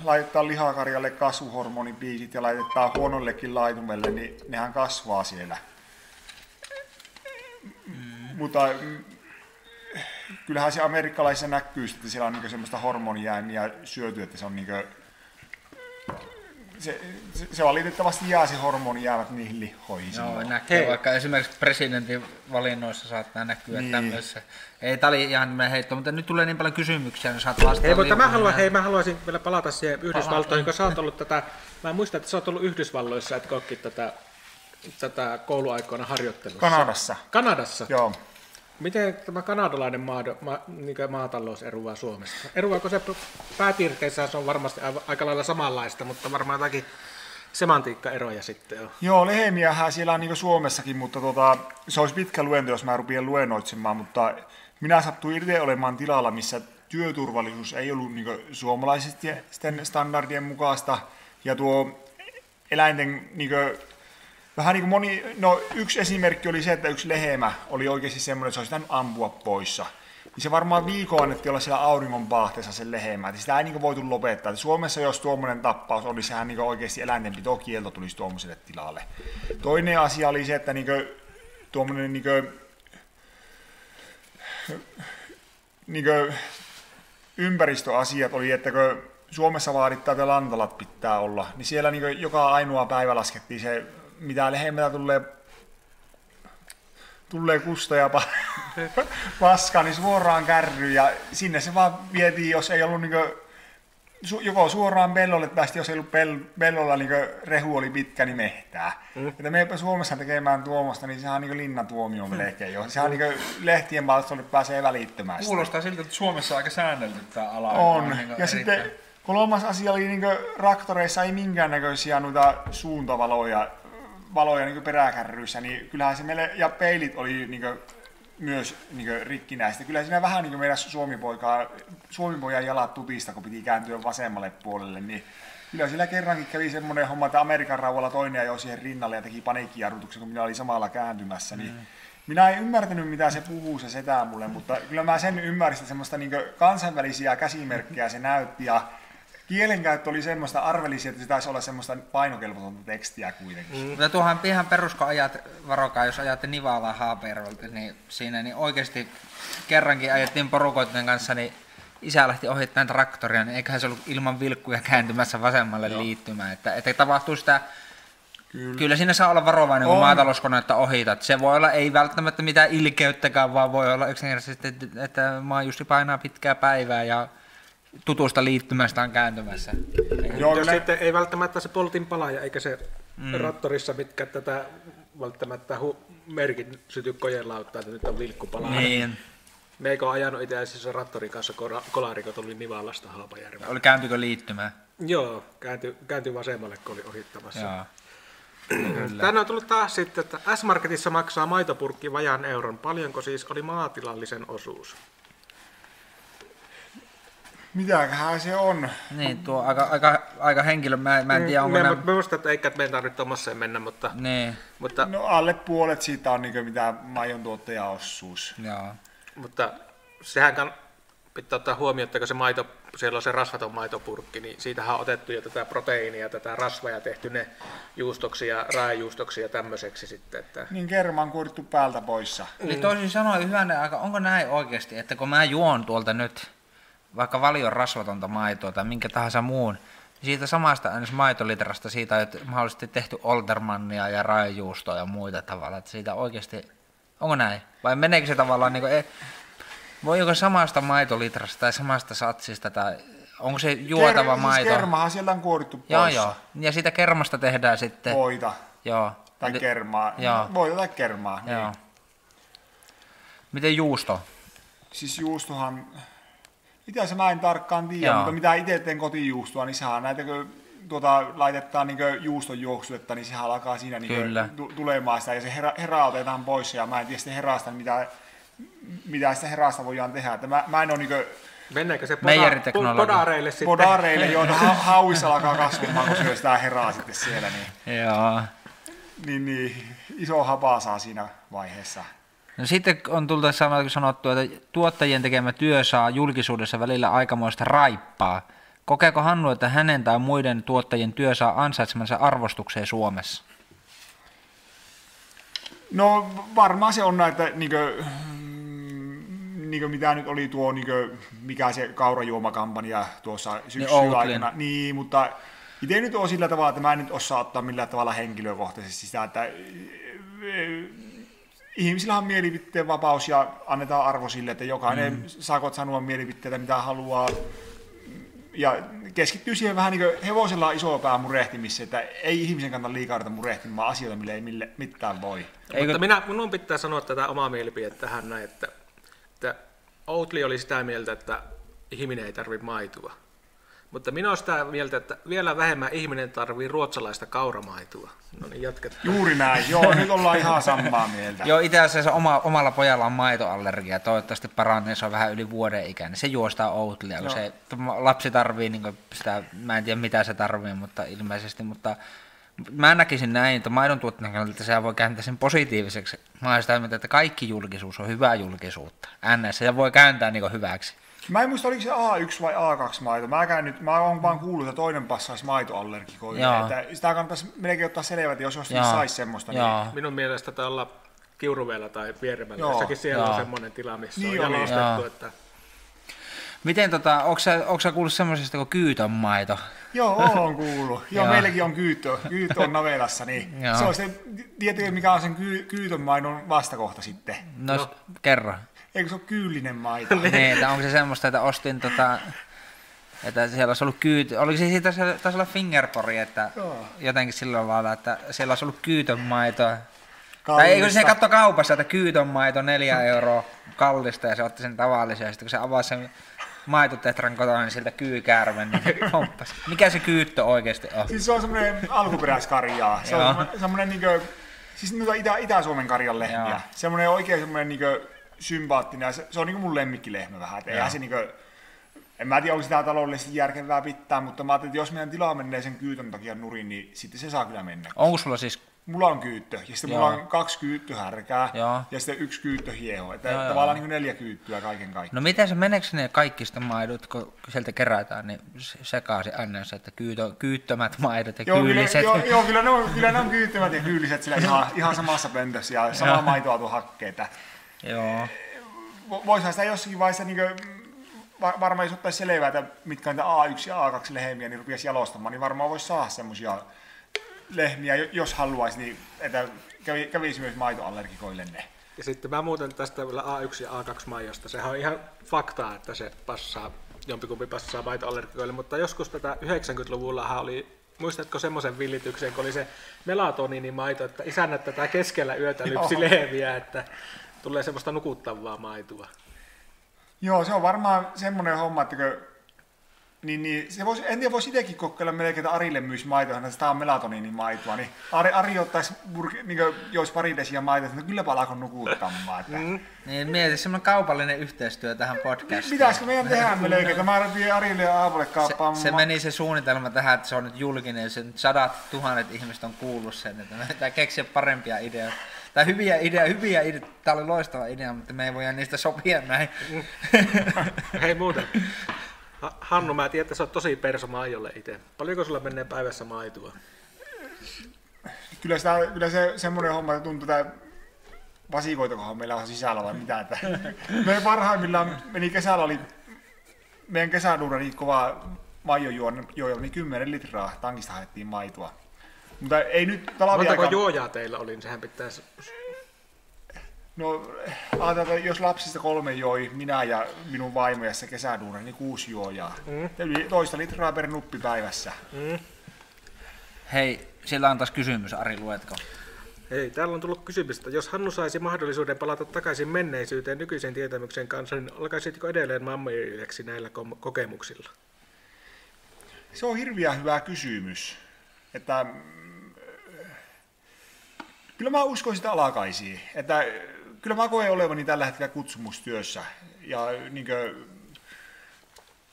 laitetaan lihakarjalle kasvuhormonipiikit ja laitetaan huonollekin laitumelle, niin nehän kasvaa siellä. Mm. Mutta kyllähän se amerikkalaisissa näkyy, että siellä on niinku semmoista hormonijäämiä syöty, että se on niinku, se, se, se valitettavasti jää se hormonijäämät niihin lihoihin. Joo, näkyy. Hei. Vaikka esimerkiksi presidentin valinnoissa saattaa näkyä niin. Tämmöisessä. Ei, tää oli ihan meidän heitto, mutta nyt tulee niin paljon kysymyksiä, niin saat vastata. Hei, mutta mä, haluan, hei, mä haluaisin vielä palata siihen Yhdysvaltoihin, kun sä oot ollut tätä, mä muistan, että sä oot ollut Yhdysvalloissa, etkä ootkin tätä, tätä kouluaikoina harjoittelussa. Kanadassa. Kanadassa? Joo. Miten tämä kanadalainen maa, ma, niin maatalous eroaa Suomesta? Eroaako se pääpiirteissä? Se on varmasti aika lailla samanlaista, mutta varmaan jotakin semantiikkaeroja sitten on. Joo, lehmiähän siellä on niin Suomessakin, mutta tota, se olisi pitkä luento, jos mä rupean luennoitsemaan, mutta minä sattuin itse olemaan tilalla, missä työturvallisuus ei ollut niin suomalaisten standardien mukaista ja tuo eläinten... Niin vähän niin kuin moni, no yksi esimerkki oli se, että yksi lehmä oli oikeasti semmoinen, että se olisi pitänyt ampua poissa. Niin se varmaan viikon annettiin olla siellä auringonpaahteessa sen lehmä, että sitä ei niin kuin voitu lopettaa. Et Suomessa jos tuommoinen tappaus oli, sehän niin kuin oikeasti eläintenpitokielto tulisi tuommoiselle tilalle. Toinen asia oli se, että niin kuin, tuommoinen niin kuin, niin kuin ympäristöasiat oli, että Suomessa vaadittaa, että lantalat pitää olla, niin siellä niin kuin joka ainoa päivä laskettiin se, mitä lehmältä tulee, tulee kusta ja paska, niin suoraan kärryyn ja sinne se vaan vietiin, jos ei ollut niin kuin, joko suoraan pellolle tai jos ei ollut pel- pellolla, niin rehu oli pitkä, niin mehtää. Mm. Että meipä Suomessa tekemään tuomasta, niin sehän on niin linnatuomio melkein jo. Sehän on niin lehtien maastolle pääsee välittömästi. Kuulostaa siltä, että Suomessa on aika säännelty tämä ala. On. on niin ja sitten kolmas asia oli, niin traktoreissa ei minkäännäköisiä noita suuntavaloja. valoja niin peräkärryissä, niin kyllähän se meille, ja peilit oli niin kuin, myös niin rikkinäistä. Kyllä siinä vähän niin meidän suomipoikaa, suomipojan jalat tutista, kun piti kääntyä vasemmalle puolelle, niin kyllä sillä kerrankin kävi semmoinen homma, että Amerikan rauvalla toinen ajoi siihen rinnalle ja teki paniikkijarrutuksen, kun minä olin samalla kääntymässä. Niin mm. Minä en ymmärtänyt, mitä se puhuu, se setää mulle, mutta kyllä mä sen ymmärsin, että semmoista niin kansainvälisiä käsimerkkejä se näytti, ja kielenkäyttö oli semmoista arvelisia, että se taisi olla semmoista painokelvotonta tekstiä kuitenkin. Mutta tuohan ihan peruskaan ajat, varokaa, jos ajatte Nivalaan Haaperolta, niin siinä niin oikeasti kerrankin ajettiin porukoiden kanssa, niin isä lähti ohittamaan traktoria, niin eiköhän se ollut ilman vilkkuja kääntymässä vasemmalle Joo. liittymään. Että, että tapahtuu sitä, kyllä, kyllä siinä saa olla varovainen, kun maatalouskonetta ohitat. Se voi olla, ei välttämättä mitään ilkeyttäkään, vaan voi olla yksinkertaisesti, että maa Jussi painaa pitkää päivää ja tutusta liittymästä on kääntymässä. Joo, jos sitten ei välttämättä se poltin palaaja, eikä se mm. rattorissa, mitkä tätä välttämättä hu- merkin syty kojen lauttaa, että nyt on vilkku palaaja. Niin. Meikö on ajanut itse asiassa rattorin kanssa kolarikot oli Nivalasta Haapajärvellä. Oli kääntyykö liittymään? Joo, kääntyi, kääntyi vasemmalle, kun oli ohittamassa. Tänne on tullut taas sitten, että S-Marketissa maksaa maitopurkki vajaan euron. Paljonko siis oli maatilallisen osuus? Mitäköhän se on? Niin, tuo aika, aika, aika henkilö, mä, mä en tiedä onko... Mä, nämä... mä muistan, että eikä me tarvitse tommoseen mennä, mutta... Niin. Mutta... No alle puolet siitä on niin kuin mitä maidon tuottajan osuus. Joo. Mutta sehän kann... pitää ottaa huomioon, että kun se maito, siellä on se rasvaton maitopurkki, niin siitähän on otettu jo tätä proteiinia, tätä rasvaa ja tehty ne juustoksi ja raajuustoksi ja tämmöiseksi sitten. Että... Niin kerma on kuorittu päältä poissa. Mm. Eli toisin sanoen hyvänä aika, onko näin oikeasti, että kun mä juon tuolta nyt vaikka Valion rasvatonta maitoa tai minkä tahansa muun, niin siitä samasta aines maitolitrasta siitä on mahdollisesti tehty Oltermannia ja raajuustoa ja muita tavalla, että siitä oikeasti, onko näin? Vai meneekö se tavallaan niin kuin... E- Voiko samasta maitolitrasta tai samasta satsista, tai onko se juotava Ker- maito? Siis kermahan siellä on kuorittu pois. Joo, joo. Ja siitä kermasta tehdään sitten... Voita. Joo. Tai kermaa. Joo. Voita tai kermaa. Joo. Niin. Miten juusto? Siis juustohan... Mitä se mä en tarkkaan tiedä, joo. Mutta mitä itse teen kotijuustoa, niin sehän näitä kun tuota, laitetaan niin juuston juoksutetta, niin sehän alkaa siinä niin tulemaan sitä ja se hera, hera otetaan pois ja mä en tiedä sitten herasta, mitä... mitä sitä herasta voidaan tehdä. Mä, mä en ole niinkö... Mennäänkö se poda, podareille sitten? Podareille, joita ha, hauissa alkaa kasvamaan, kun syö sitä heraa sitten siellä. Niin, joo. Niin, niin iso hapaa saa siinä vaiheessa. No, sitten on tullut sanottu, että tuottajien tekemä työ saa julkisuudessa välillä aikamoista raippaa. Kokeeko Hannu, että hänen tai muiden tuottajien työ saa ansaitsemansa arvostukseen Suomessa? No varmaan se on näitä... Niinkö, Niin mitä nyt oli tuo, niin kuin, mikä se kaurajuomakampanja tuossa syksyn aikana, niin, mutta itse nyt on sillä tavalla, että mä en nyt osaa ottaa millään tavalla henkilökohtaisesti sitä, että ihmisillä on mielipiteen vapaus ja annetaan arvo sille, että jokainen mm. saakot sanoa mielipiteitä mitä haluaa ja keskittyy siihen vähän niin kuin hevosella on iso pää murehtimissä, että ei ihmisen kannata liikaa ruveta murehtimaan asioita, mille ei mille, mitään voi. Eikö... Mutta minä, minun pitää sanoa tätä omaa mielipidettä tähän näin, että että Oatly oli sitä mieltä, että ihminen ei tarvitse maitoa. Mutta minä olen sitä mieltä, että vielä vähemmän ihminen tarvitsee ruotsalaista kauramaitoa. No niin, jatketaan. Juuri näin, joo, nyt ollaan ihan samaa mieltä. Joo, itse asiassa oma, omalla pojalla on maitoallergia, toivottavasti paranee, se on vähän yli vuoden ikäinen. Se juostaa Oatlyä, kun se lapsi tarvitsee niin sitä, mä en tiedä mitä se tarvitsee, mutta ilmeisesti, mutta... Mä näkisin näin, että maidon tuottajan kannalta sehän voi kääntää sen positiiviseksi. Mä olen sitä mieltä, että kaikki julkisuus on hyvää julkisuutta. N S se voi kääntää niin hyväksi. Mä en muista, oliko se A yksi vai A kaksi maito. Mä, nyt, mä olen vaan kuullut, että toinen passaisi maitoallergikoille. Että sitä kannattaisi melkein ottaa selvää, jos jostain saisi semmoista. Niin... Minun mielestä täällä olla Kiuruveellä tai Vieremällä. Jossakin siellä joo. On semmoinen tila, missä niin on jalostettu. Että... Miten tota, onko sä, onko sä kuullut semmoisesta kuin kyytön maito? Joo, olen kuullut. Joo, meilläkin on kyytö, kyytö on navelassa, niin se on sitten, tiedätkö mikä on sen kyy, kyytön maidon vastakohta sitten? No, no. kerro. Eikö se ole kyylinen maito? Niin, onko se semmoista, että ostin tota, että siellä olisi ollut kyytö, oliko se siitä taisi olla fingerpori, että joo. Jotenkin sillä lailla, että siellä olisi ollut kyytön maitoa. Kallista. Tai eikö se katso kaupassa, että kyytön maito neljä euroa kallista ja se otti sen tavallisen ja sitten kun se avasi sen maitotetran kotona, niin siltä kyykäärmen niin pomppasi. Mikä se kyyttö oikeasti on? Siis se on semmoinen alkuperäiskarjaa. Se on semmoinen niinku, siis itä, Itä-Suomen karjan lehmiä. Semmoinen oikein semmoinen niinku sympaattinen. Se, se on niinku mun lemmikkilehmä vähän. Et eihän se niinku, en mä tiedä, onko sitä taloudellisesti järkevää pitää, mutta mä ajattelin, että jos meidän tilaa menee sen kyytön takia nurin, niin sitten se saa kyllä mennä. Onko sulla siis? Mulla on kyyttö, ja sitten joo. Mulla on kaksi kyyttöhärkää, ja. ja sitten yksi kyyttöhieho. Että joo, tavallaan niin neljä kyyttöä kaiken kaikkiaan. No miten se meneekö ne kaikki sitä maidot, kun sieltä kerätään, niin sekaisin aina se, että kyytö, kyyttömät maidot ja joo, kyyliset. Kyllä, joo, joo kyllä, ne on, kyllä ne on kyyttömät ja kyyliset sillä ihan, ihan samassa pöntössä, ja samaa maitoa tuon hakkeen. Joo. Voisihan sitä jossakin vaiheessa, niin kuin, varmaan jos ottaisi selvää, että mitkä on niitä A yksi ja A kaksi lehmiä, niin rupeaisi jalostamaan, niin varmaan voisi saada semmoisia... lehmiä, jos haluaisi, niin että kävisi myös maitoallergikoille ne. Ja sitten mä muuten tästä vielä A yksi ja A kaksi maidosta. Sehän on ihan faktaa, että se passaa, jompikumpi passaa maitoallergikoille, mutta joskus tätä yhdeksänkymmentäluvullahan oli, muistatko semmoisen villityksen, kun oli se melatoniinimaito, että isännät tätä keskellä yötä lypsi lehmiä, että tulee semmoista nukuttavaa maitoa. Joo, se on varmaan semmoinen homma, että Niin, niin, se vois, en tiedä, voisi itsekin kokeilla melkein, että Arille myys maitoa, että tämä on melatoniinimaitoa, niin Ari, Ari ottaisi, niin jos pari desiä maitoa, että kyllä palako nukuttamaan. Että... Mm. Niin, mieti semmoinen kaupallinen yhteistyö tähän podcastiin. Pitäisikö meidän tehdä melkein, että mä arvin Arille ja Aapolle kauppaan. Se, se meni se suunnitelma tähän, että se on nyt julkinen, sen sadat tuhannet ihmiset on kuullut sen, että me pitää keksiä parempia ideoita. Tää hyviä idea, hyviä idea. Tää oli loistava idea, mutta me ei voida niistä sopia näin. Hei muuten. Hannu, mä tiedän, että sä oot tosi perso maijolle itse. Paljonko sulla menee päivässä maitoa? Kyllä, sitä, kyllä se semmoinen homma, että tuntuu, että vasikoitakohan meillä on sisällä vai mitä. Että me parhaimmillaan meni kesällä, oli meidän kesäduura niin kovaa maijojuojalla, niin kymmenen litraa tankista haettiin maitoa. Mutta ei nyt talviaikaan... Montako juojaa teillä oli, niin sehän pitäisi... No, ajatellaan, että jos lapsista kolme joi, minä ja minun vaimo ja se kesäduuna, niin kuusi juojaa. Mm. Eli toista litraa per nuppi päivässä. Mm. Hei, siellä on taas kysymys, Ari, luetko? Hei, täällä on tullut kysymys, että jos Hannu saisi mahdollisuuden palata takaisin menneisyyteen nykyisen tietämyksen kanssa, niin alkaisitko edelleen mammajyöksi näillä kokemuksilla? Se on hirveän hyvä kysymys. Että... Kyllä mä uskon sitä alakaisiin. Että kyllä mä koen olevani tällä hetkellä kutsumustyössä ja niin kuin,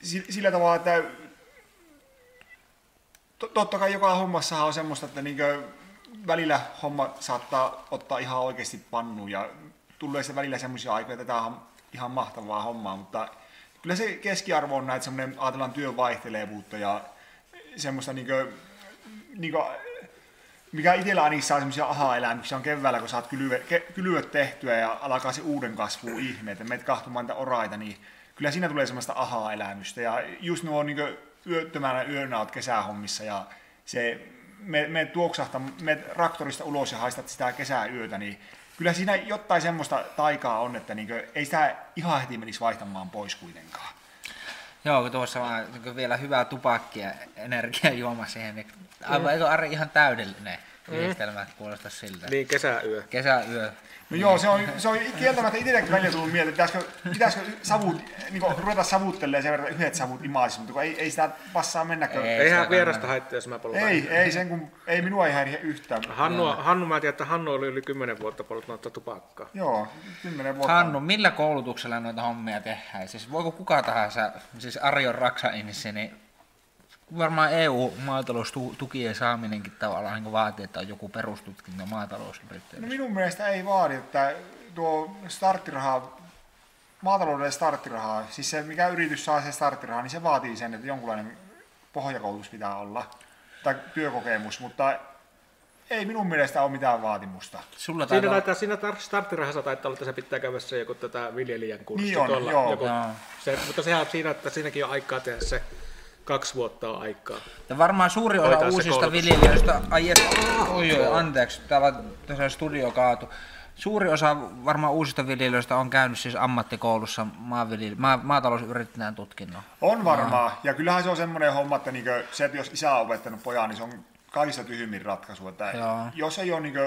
sillä tavalla, että totta kai joka hommassahan on semmoista, että niin kuin, välillä homma saattaa ottaa ihan oikeasti pannuun ja tulee se välillä semmoisia aikoja, että tämä on ihan mahtavaa hommaa, mutta kyllä se keskiarvo on näin, että semmoinen ajatellaan työn vaihtelevuutta ja semmoista niin kuin, niin kuin, mikä itsellä ainakin saa semmoisia aha-elämyksiä on keväällä, kun saat kylvöt tehtyä ja alkaa se uuden kasvu ihme, että menet kahtomaan niitä oraita, niin kyllä siinä tulee semmoista aha-elämystä. Ja just nuo niin yöttömänä yönä oot kesähommissa ja se, me, me tuoksahtaa, menet traktorista ulos ja haistat sitä kesäyötä, niin kyllä siinä jotain semmoista taikaa on, että niin kuin, ei sitä ihan heti menisi vaihtamaan pois kuitenkaan. Joo, tuossa vaan vielä hyvää tupakkia ja energiajuoma siihen, niin aivan, eikö Ari ihan täydellinen yhdistelmä, kuulostaa siltä. Niin, kesäyö. Kesäyö. No joo, se on, se on kieltämättä itsellekin välillä tullut mieleen, että pitäisikö, pitäisikö savut, niin kuin, ruveta savuttelemaan sen verran yhdet savut imaisis, mutta kun ei, ei sitä passaa mennäkö. Ei, eihän vierasta haittaa, jos mä poltan. Ei, ei, sen kun, ei minua ei häiriä yhtään. Hannu, Hannu, mä tiedän, että Hannu oli yli kymmenen vuotta polttanut tupakkaa. Joo, kymmenen vuotta. Hannu, millä koulutuksella noita hommia tehdään? Siis voiko kuka tahansa, siis Arjon Raksa-Innissi, niin varmaan E U-maataloustukien saaminenkin tavallaan vaatii, että on joku perustutkinto maatalousyrittäjyys. No minun mielestä ei vaadi, että tuo starttiraha, maataloudelle starttirahaa, siis se mikä yritys saa se starttirahaa, niin se vaatii sen, että jonkunlainen pohjakoulutus pitää olla tai työkokemus, mutta ei minun mielestä ole mitään vaatimusta. Sulla siinä olla... siinä starttirahassa taitaa olla, että se pitää käydä se joku tätä viljelijän kurssi. Niin on, joo. Joku, no. se, mutta sehän siinä, että siinäkin on aikaa tehdä se. Kaksi vuotta on aikaa. Ja varmaan suuri osa uusista viljelijöistä... Ai, oi, oi, anteeksi, täällä studio kaatui. Suuri osa varmaan uusista viljelijöistä on käynyt siis ammattikoulussa maanviljel... ma- maatalousyrittäjän tutkinnon. On varmaan. Ja kyllähän se on semmoinen homma, että niinku se, että jos isä on opettanut pojaa, niin se on kaikista tyhmin ratkaisu. Että jos ei ole... Niinku...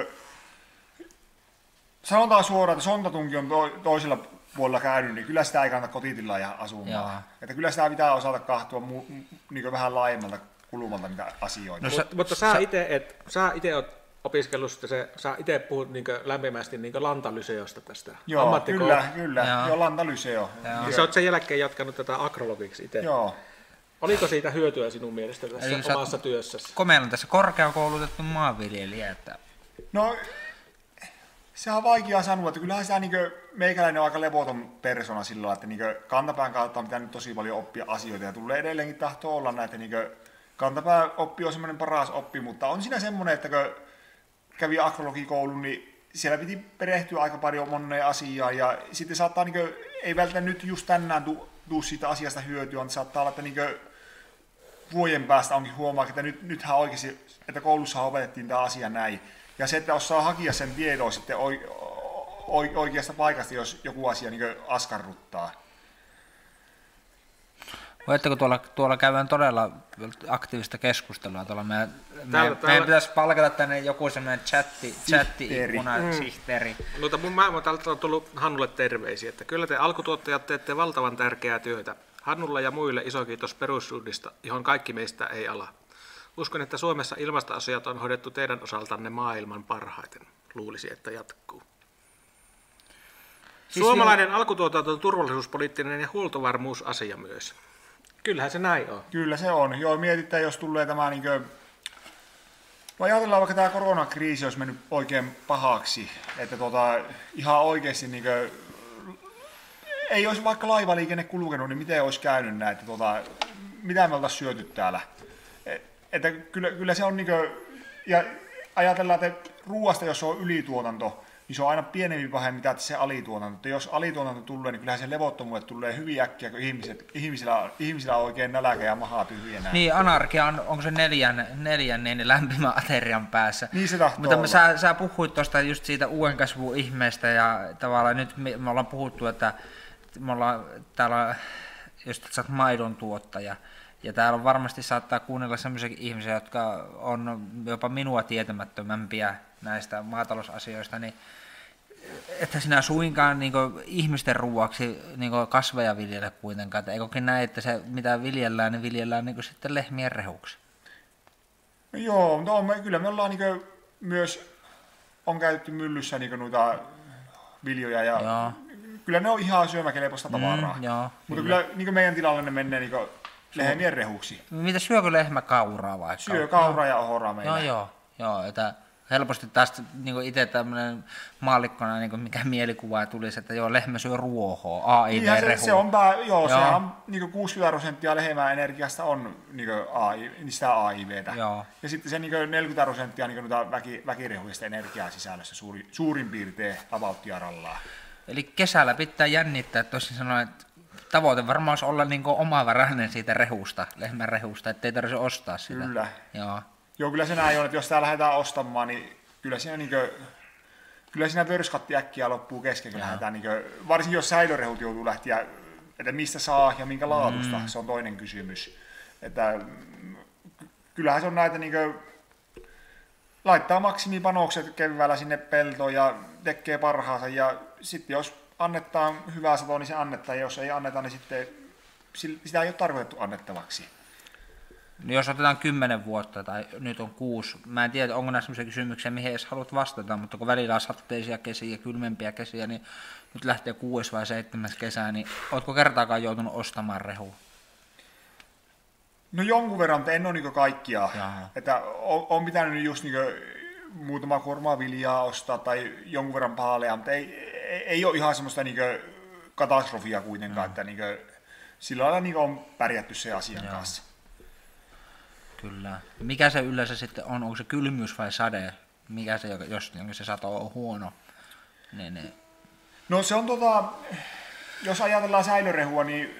Sanotaan suoraan, että sontatunki on to- toisella... puolella käynyt, niin kyllä sitä ei kannata kotitilaa ja asumaan. Että kyllä sitä pitää osata kahtua mu, niin vähän laajemmalta kulumalta niitä asioita. No, sä, Mut, mutta sä, sä itse olet opiskellut, se, sä itse puhut niin lämpimästi niin lantalyseosta tästä ammattikoulusta. Joo, kyllä, kyllä. Joo, joo lantalyseo. Niin sä oot sen jälkeen jatkanut tätä agrologiksi itse. Joo. Oliko siitä hyötyä sinun mielestä tässä eli omassa työssäsi? Meillä on tässä korkeakoulutettu maanviljelijä. Että... No, sehän on vaikea sanoa, että kyllähän sitä niin meikäläinen on aika levoton persona sillä lailla, että niin kantapään kautta on pitänyt tosi paljon oppia asioita ja tulee edelleenkin tahtoa olla näitä. Niin kantapään oppi on semmoinen paras oppi, mutta on siinä semmoinen, että kun kävi agrologikoulun, niin siellä piti perehtyä aika paljon moneen asiaan ja sitten saattaa, niin kuin, ei välttämättä nyt just tänään tule siitä asiasta hyötyä, mutta saattaa olla, että niin vuoden päästä onkin huomaa, että nyt, nythän oikeasti, että koulussa opetettiin tämä asia näin. Ja se, että osaa hakea sen tiedon sitten oikeasta paikasta, jos joku asia niin askarruttaa. Voitteko tuolla, tuolla käydään todella aktiivista keskustelua. Tuolla me, me, täällä, täällä... Meidän pitäisi palkata tänne joku semmoinen chatti, chatti-ikkuna, mm. sihteeri. Mutta mun maailma täältä on tullut Hannulle terveisiä, että kyllä te alkutuottajat teette valtavan tärkeää työtä. Hannulla ja muille iso kiitos perussuudista, johon kaikki meistä ei ala. Uskon, että Suomessa ilmastoasiat on hoidettu teidän osaltanne maailman parhaiten. Luulisi, että jatkuu. Siis suomalainen jo... alkutuotanto on turvallisuuspoliittinen ja huoltovarmuusasia myös. Kyllähän se näin on. Kyllä se on. Joo, mietitään, jos tulee tämä niin kuin, No ajatellaan vaikka tämä koronakriisi olisi mennyt oikein pahaksi, että tuota, ihan oikeasti niin kuin, ei olisi vaikka laivaliikenne kulkenut, niin miten olisi käynyt näin, että tuota, mitä me oltaisiin syöty täällä. Että kyllä, kyllä se on niin kuin, ja ajatellaan, että ruoasta jos on ylituotanto, niin se on aina pienempi pahe, mitä se alituotanto. Että jos alituotanto tulee, niin kyllähän se levottomuudet tulee hyvin äkkiä, kun ihmiset, ihmisillä, ihmisillä on oikein nälkä ja mahaa tyhjenää. Niin, anarkia on, onko se neljän, neljän niin lämpimän aterian päässä. Niin se tahtoo Mutta olla. Sä, sä puhuit tuosta just siitä uuden kasvun ihmeestä ja tavallaan nyt me, me ollaan puhuttu, että me ollaan täällä, jos sä oot maidon tuottaja, ja täällä on varmasti saattaa kuunnella sellaisiakin ihmisiä, jotka on jopa minua tietämättömämpiä näistä maatalousasioista, niin että sinä suinkaan niin kuin, ihmisten ruuaksi niin kuin, kasveja viljellä kuitenkaan, että eikökin näin, että se mitä viljellään, niin viljellään niin kuin, sitten lehmien rehuksi. No joo, mutta no, kyllä me ollaan niin kuin, myös, on käytetty myllyssä niin kuin, noita viljoja ja joo. Kyllä ne on ihan syömäkelpoista tavaraa, mm, joo, mutta kyllä, kyllä niin kuin meidän tilalle ne menee niin kuin, lehmien rehuksi. Mitä syökö lehmä kauraa vaikka? Syö kauraa ja ohoraa meillä. No, joo, joo, että helposti taas niin kuin itse tämmöinen maallikkona, niin kuin mikä mielikuva tulisi, että joo, lehmä syö ruohoa, A I V rehu. Se on, joo, joo. On niin kuin kuusikymmentä prosenttia lehmän energiasta on niin kuin A I V, sitä A I V:tä. Joo. Ja sitten se niin kuin neljäkymmentä prosenttia niin kuin väki, väkirehuista energiaa sisällössä suuri, suurin piirtein avauttia rallaa. Eli kesällä pitää jännittää toisin sanoen, että tavoite varmaan olisi olla niin kuin omavarainen siitä rehusta, lehmän rehusta, ettei tarvitse ostaa sitä. Kyllä. Joo. Joo, kyllä se näin on, että jos tää lähdetään ostamaan, niin kyllä siinä, niin kuin, kyllä siinä pörskatti äkkiä loppuu kesken, kun lähdetään, niin kuin, varsinkin jos säilörehut joutuu lähteä, että mistä saa ja minkä laatusta, mm. se on toinen kysymys. Että, kyllähän se on näitä, niin kuin, laittaa maksimipanokset keväällä sinne peltoon ja tekee parhaansa ja sitten jos annetaan hyvää satoa, niin se annetaan, ja jos ei anneta, niin sitten sitä ei ole tarkoitettu annettavaksi. No jos otetaan kymmenen vuotta tai nyt on kuusi, mä en tiedä, onko näissä sellaisia kysymyksiä, mihin edes haluat vastata, mutta kun välillä on satteisia kesiä, kylmempiä kesiä, niin nyt lähtee kuudes vai seitsemäs kesää, niin ootko kertaakaan joutunut ostamaan rehua? No jonkun verran, mutta en ole niin kaikkia. Että on, on pitänyt just niin muutama kuormaa viljaa ostaa tai jonkun verran paaleja, mutta ei, ei, ei ole ihan semmoista niin katastrofia kuitenkaan, mm. että niin sillä lailla niin on pärjätty se asian Joo. kanssa. Kyllä. Mikä se yleensä sitten on? Onko se kylmyys vai sade? Mikä se, jos se sato on huono? Niin, niin. No se on tota, jos ajatellaan säilörehua, niin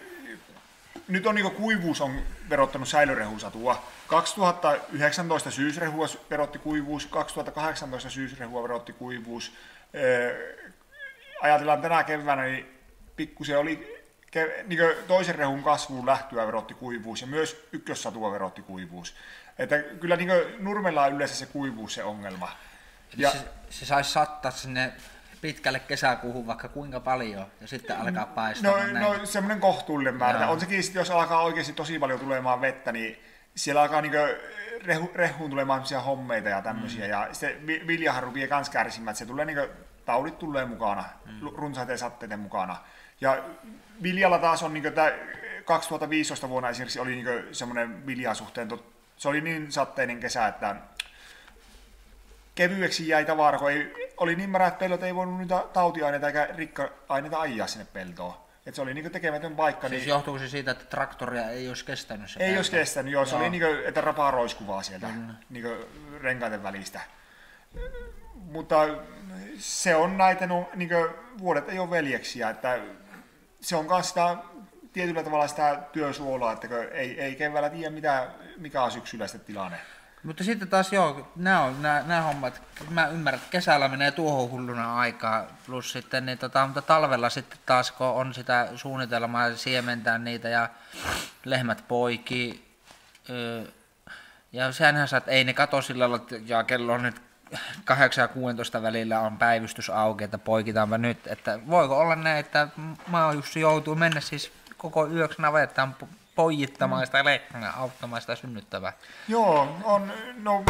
nyt on niin kuivuus on verottanut säilörehusatua. kaksituhattayhdeksäntoista syysrehua verotti kuivuus, kaksituhattakahdeksantoista syysrehua verotti kuivuus. Ajatellaan tänä keväänä, niin pikkusen oli niin toisen rehun kasvuun lähtyä verotti kuivuus ja myös ykkössatua verotti kuivuus. Että kyllä niin nurmella on yleensä se kuivuus se ongelma. Ja se, se saisi sattaa sinne pitkälle kesäkuuhun vaikka kuinka paljon ja sitten alkaa paistaa. No, no semmoinen kohtuullinen määrä. On sekin, jos alkaa oikeasti tosi paljon tulemaan vettä, niin siellä alkaa niin rehu, rehuun tulemaan hommeita ja tämmöisiä. Mm. Ja sitten viljaharru vie kans kärsimään, se tulee, niin kuin, taudit tulee mukana, mm. runsaiden satteiden mukana. Ja viljalla taas on, niin tämä kaksituhattaviisitoista vuonna esimerkiksi oli niin semmoinen viljan suhteen, se oli niin satteinen kesä, että kevyeksi jäi tavara, kun ei, oli niin märät pellot, ei voinut niitä tautiaineita eikä rikka-aineita ajaa sinne peltoon. Et se oli niin tekemätön paikka. Siis niin, johtuuko se siitä, että traktoria ei olisi kestänyt? Se ei pelto. Olisi kestänyt, joo. Se joo. oli niin kuin, että rapaa roiskuvaa sieltä mm. niin renkaiden välistä. Mutta se on näitä, no, niin vuodet ei ole veljeksiä, että se on myös sitä tietyllä tavalla sitä työsuolaa, että ei, ei keväällä tiedä mitä, mikä on syksyllä sitten tilanne. Mutta sitten taas joo, nämä, on, nämä, nämä hommat, mä ymmärrän, että kesällä menee tuohon hulluna aikaa, plus sitten, niin tota, mutta talvella sitten taas kun on sitä suunnitelmaa siementää niitä ja lehmät poikii, ja sehän saa, että ei ne kato sillä lailla, että kello on nyt kahdeksan ja kuusitoista välillä on päivystys auki, että poikitaanpa nyt, että voiko olla näin, että Maa-Jussi joutuu mennä siis koko yöksi navettaan pojittamaan mm. sitä lehmää, auttamaan sitä synnyttävää. Joo, on, no,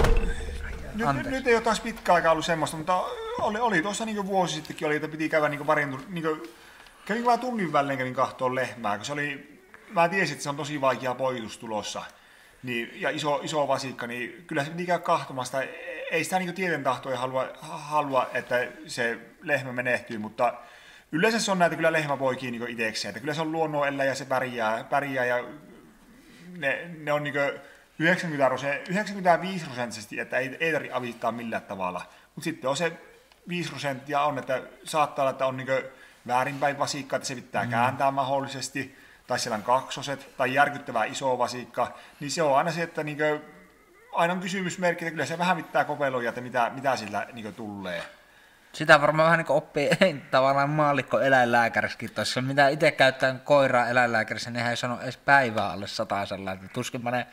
nyt, nyt ei ole taas pitkä aikaa ollut semmoista, mutta oli, oli tuossa niin vuosi sittenkin, oli, että piti käydä niin parin, niin kuin, kävin vain tunnin välein kävin kahtoon lehmää, kun se oli, mä tiesin, että se on tosi vaikea pojitus tulossa. niin, ja iso, iso vasikka, niin kyllä se niin käy kahtomasta. Ei sitä niin tieten tahtoja halua, halua, että se lehmä menehtyy, mutta yleensä se on näitä kyllä lehmäpoikia niin itsekseen. Että kyllä se on luonnoneläjä ja se pärjää, pärjää ja ne, ne on niin yhdeksänkymmentäviisi prosenttisesti, että ei, ei tarvitse avittaa millään tavalla. Mutta sitten on se viisi prosenttia on, että saattaa olla, että on niin väärinpäin vasikka, että se pitää mm. kääntää mahdollisesti, tai siellä on kaksoset, tai järkyttävää iso vasikka, niin se on aina se, että niin kuin, aina on kysymysmerkki, että kyllä se vähän pitää kopeiluja, että mitä, mitä sillä niin tulee. Sitä varmaan vähän niin oppii tavallaan maallikko eläinlääkärissäkin tuossa, mitä itse käyttää koiraa eläinlääkärissä, niin hän ei sano edes päivää alle satasella, tuskinpa ne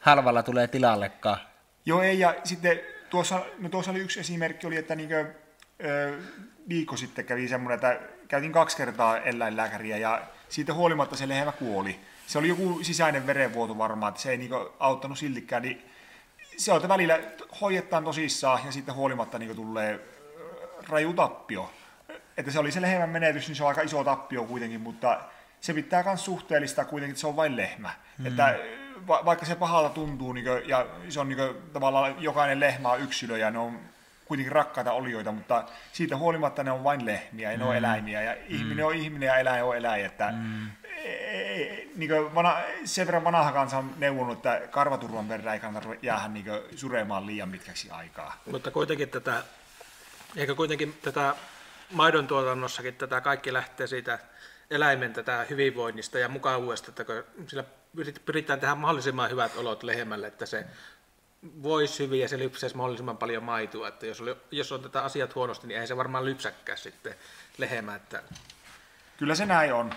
halvalla tulee tilallekaan. Joo ei, ja sitten tuossa, no tuossa oli yksi esimerkki, oli, että niin kuin, ö, viikko sitten kävi semmoinen, että käytiin kaksi kertaa eläinlääkäriä ja siitä huolimatta se lehmä kuoli. Se oli joku sisäinen verenvuoto varmaan, että se ei niinku auttanut siltikään. Niin se on välillä hoidetaan tosissaan ja siitä huolimatta niinku tulee raju tappio. Että se oli se lehmän menetys, niin se on aika iso tappio kuitenkin, mutta se pitää myös suhteellistaa kuitenkin, että se on vain lehmä. Mm. Että va- vaikka se pahalta tuntuu niinku, ja se on niinku, tavallaan jokainen lehmä on yksilö ja ne on kuitenkin rakkaita olioita, mutta siitä huolimatta ne on vain lehmiä, ei mm. ne ole eläimiä, ja ihminen mm. on ihminen ja eläin on eläin. Että mm. niin kuin vanha, sen verran vanha kansa on neuvonut, että karvaturvan verran ei kannata jäädä niin kuin suremaan liian pitkäksi aikaa. Mutta kuitenkin tätä, ehkä kuitenkin tätä maidon tuotannossakin tätä kaikki lähtee siitä eläimen tätä hyvinvoinnista ja mukavuudesta, että sillä pyritään tehdä mahdollisimman hyvät olot lehmälle, että se voisi hyvin ja se lypsäisi mahdollisimman paljon maitoa, että jos, oli, jos on tätä asiat huonosti, niin ei se varmaan lypsäkkää sitten lehmä. Että kyllä se näin on.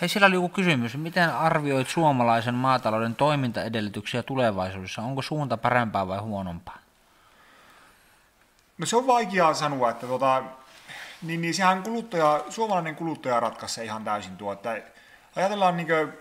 Hei, siellä oli joku kysymys. Miten arvioit suomalaisen maatalouden toimintaedellytyksiä tulevaisuudessa? Onko suunta parempaa vai huonompaa? No se on vaikeaa sanoa, että tuota, niin, niin sehän kuluttaja, suomalainen kuluttaja ratkaisee ihan täysin tuo. Että ajatellaan niin kuin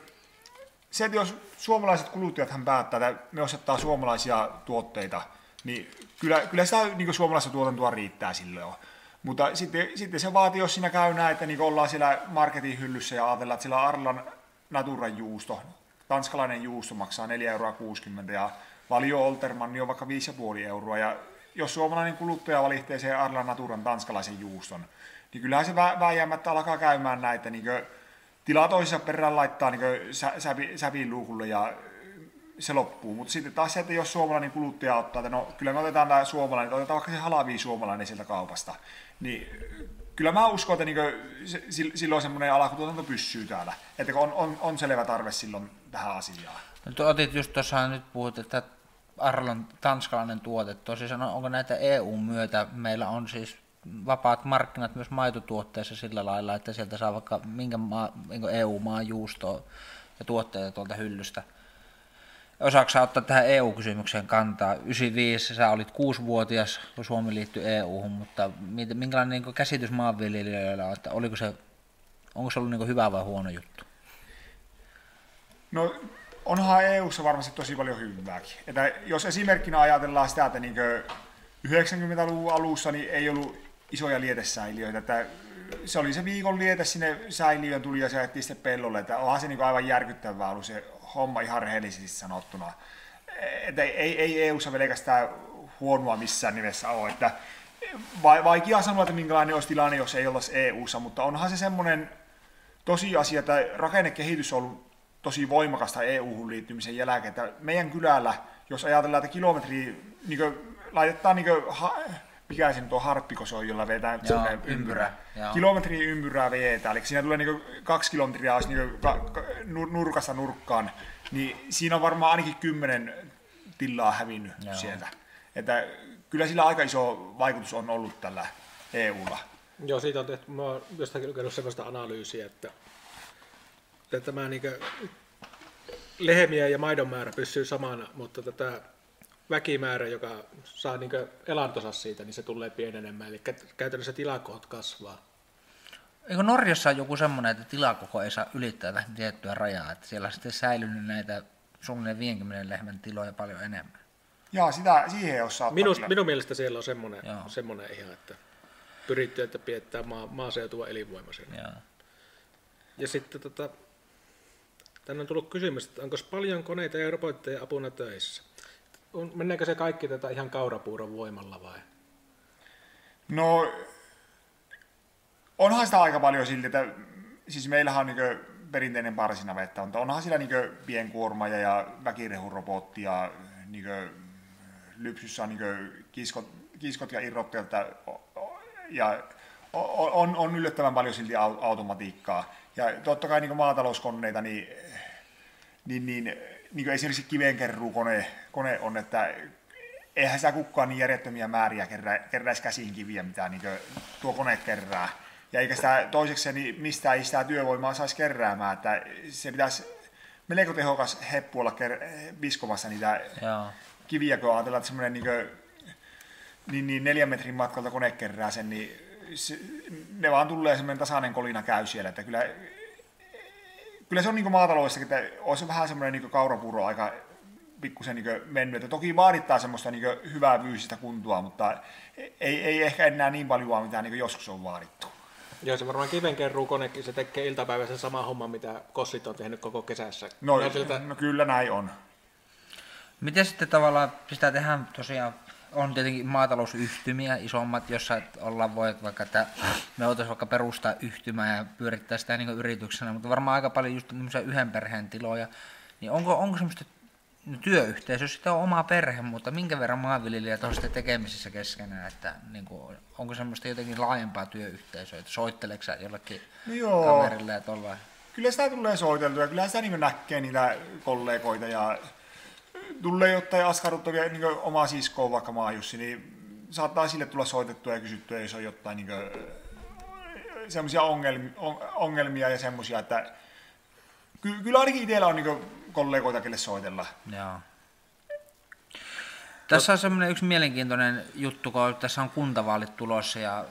se, että jos suomalaiset kuluttajathan päättää, että ne ostaa suomalaisia tuotteita, niin kyllä, kyllä sitä niin suomalaista tuotantoa riittää silloin. Mutta sitten, sitten se vaatii, jos siinä käy näin, että niin ollaan siellä marketin hyllyssä ja ajatellaan, että siellä Arlan Naturan juusto, tanskalainen juusto maksaa neljä euroa kuusikymmentä ja Valio Oltermann niin on vaikka viisi pilkku viisi euroa. Ja jos suomalainen kuluttaja valitsee sen Arlan Naturan tanskalaisen juuston, niin kyllähän se vääjäämättä alkaa käymään näitä niin tilaa toisessa perään laittaa niin sä, säpi, säpiin luukulle ja se loppuu. Mutta sitten taas se, että jos suomalainen kuluttaja ottaa, että no kyllä me otetaan tämä suomalainen, otetaan vaikka se halavii suomalainen sieltä kaupasta, niin kyllä mä uskon, että niin se, silloin semmoinen alkutuotanto pyssyy täällä. Että on, on, on selvä tarve silloin tähän asiaan. No, otit just tuossa nyt puhut, että Arlan tanskalainen tuote, tosiaan onko näitä E U-myötä, meillä on siis vapaat markkinat myös maitotuotteissa sillä lailla, että sieltä saa vaikka minkä maa, E U-maan juustoa ja tuotteita tuolta hyllystä. Osaatko sä ottaa tähän E U-kysymykseen kantaa? yhdeksänkymmentäviisi sä olit kuusivuotias, kun Suomi liittyi E U:hun, mutta minkälainen niin käsitys maanviljelijöillä on, että oliko se, onko se ollut niin hyvä vai huono juttu? No onhan E U:ssa varmasti tosi paljon hyvääkin. Että jos esimerkkinä ajatellaan sitä, että niin yhdeksänkymmentäluvun alussa niin ei ollut isoja lietesäiliöitä. Se oli se viikon liete sinne säiliöön tuli ja se jättiin sitten pellolle. Että onhan se niin aivan järkyttävää ollut se homma ihan rehellisesti sanottuna. Että ei, ei E U:ssa pelkästään huonoa missään nimessä ole. Että vaikea sanoa, että minkälainen olisi tilanne, jos ei oltaisi E U:ssa, mutta onhan se semmoinen tosiasia, että rakennekehitys on ollut tosi voimakasta E U:hun liittymisen jälkeen. Että meidän kylällä, jos ajatellaan, että kilometriä niin laitetaan niin kuin, mikä se nyt on harppikosoi, jolla vetää ympyrää. Ympyrä. Kilometrin ympyrää veetään, eli siinä tulee niin kaksi kilometriä olisi niin nurkasta nurkkaan, niin siinä on varmaan ainakin kymmenen tilaa hävinnyt Joo. sieltä. Että kyllä sillä aika iso vaikutus on ollut tällä E U:lla. Joo, siitä on tehty, mä oon jostakin lukenut sellaista analyysiä, että, että tämä niin lehmiä ja maidon määrä pysyy samana, mutta tätä väkimäärä, joka saa niin elantonsa siitä, niin se tulee pienenemään, eli käytännössä tilakohot kasvaa. Eikö Norjassa joku semmoinen, että tilakoko ei saa ylittää tiettyä rajaa, että siellä on sitten säilynyt näitä suunnilleen viidenkymmenen lehmän tiloja paljon enemmän? Joo, sitä, siihen ei ole saattaa. Minun, minun mielestä siellä on semmoinen, semmoinen ihan, että pyritty, että pidetään maa, maaseutua elinvoimaisena. Ja sitten tota, Tänne on tullut kysymys, että onko paljon koneita ja robotteja apuna töissä? On, mennäänkö se kaikki tätä ihan kaurapuuron voimalla vai? No, onhan sitä aika paljon silti, että siis meillähän on niin perinteinen parsinavetta, mutta onhan siellä niin pienkuormaja ja väkirehurobotti ja niin lypsyssä on niin kiskot, kiskot ja irrottajat ja on, on, on yllättävän paljon silti automatiikkaa. Ja totta kai niin maatalouskoneita, niin, niin, niin, niin esimerkiksi kivenkerruukone kone on, että eihän sitä kukaan niin järjettömiä määriä kerrä, kerräisi käsiin kiviä, mitä niin tuo kone kerää. Ja eikä sitä toiseksi, niin mistä ei sitä työvoimaa saisi keräämään, että se pitäisi melko tehokas heppu olla viskomassa niitä Jaa. kiviä, kun ajatellaan, että semmoinen niin, niin, niin neljän metrin matkalta kone kerää sen, niin se, ne vaan tulee semmoinen tasainen kolina käy siellä, että kyllä, kyllä se on niin maataloudessa, että olisi vähän semmoinen niin kaurapuuro aika pikkusen niin mennyt, että toki vaadittaa semmoista niin hyvää fyysistä kuntoa, mutta ei, ei ehkä enää niin paljon, mitä niin joskus on vaadittu. Joo, se varmaan kivenkerruukonekin, se tekee iltapäivässä sama homma, mitä kossit on tehnyt koko kesässä. No, no, siltä... no kyllä näin on. Miten sitten tavallaan, sitä tehdään tosiaan, on tietenkin maatalousyhtymiä isommat, jossa ollaan voit vaikka, että me voitaisiin vaikka perustaa yhtymää ja pyörittää sitä niin yrityksenä, mutta varmaan aika paljon just tämmöisiä yhden perheen tiloja, niin onko, onko semmoista työyhteisö, jos sitä on oma perhe, mutta minkä verran maanviljelijät on sitten tekemisissä keskenään, että niin kuin, onko semmoista jotenkin laajempaa työyhteisöä, että soitteleeko sä jollekin no kaverille ja tollain? Kyllä sitä tulee soiteltua, kyllä sitä niin näkee niitä kollegoita ja tulee jotain askarruttavia, niin omaa siskoa vaikka Maajussi, niin saattaa sille tulla soitettua ja kysyttyä, jos on jotain niin semmoisia ongelmia, ongelmia ja semmoisia, että Ky- kyllä ainakin itsellä on niin kollegoita, kelle soitella. Joo. Tässä on semmoinen yksi mielenkiintoinen juttu, kun tässä on kuntavaalit tulossa ja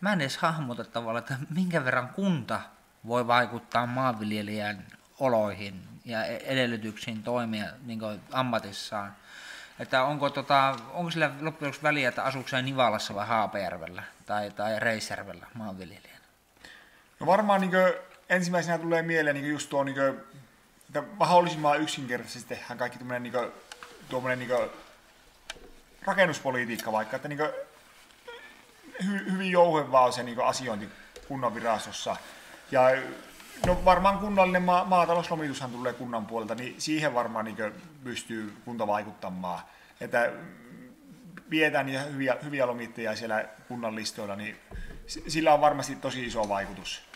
mä en edes hahmota tavallaan, että minkä verran kunta voi vaikuttaa maanviljelijän oloihin ja edellytyksiin toimia niin ammatissaan. Että onko, tota, onko sillä loppujen lopuksi väliä, että asuuko se Nivalassa vai Haapajärvellä tai, tai Reisjärvellä maanviljelijänä? No varmaan niin kuin ensimmäisenä tulee mieleen niin just tuo, niin kuin, että mahdollisimman yksinkertaisesti tehdään kaikki tuommoinen niin niin rakennuspolitiikka vaikka, että niin kuin, hy, hyvin jouhevaa on se niin asiointi kunnan virastossa. Ja no, varmaan kunnallinen ma- maatalouslomitushan tulee kunnan puolelta, niin siihen varmaan niin kuin pystyy kunta vaikuttamaan. Että vietään niitä hyviä, hyviä lomittajia siellä kunnan listoilla, niin sillä on varmasti tosi iso vaikutus.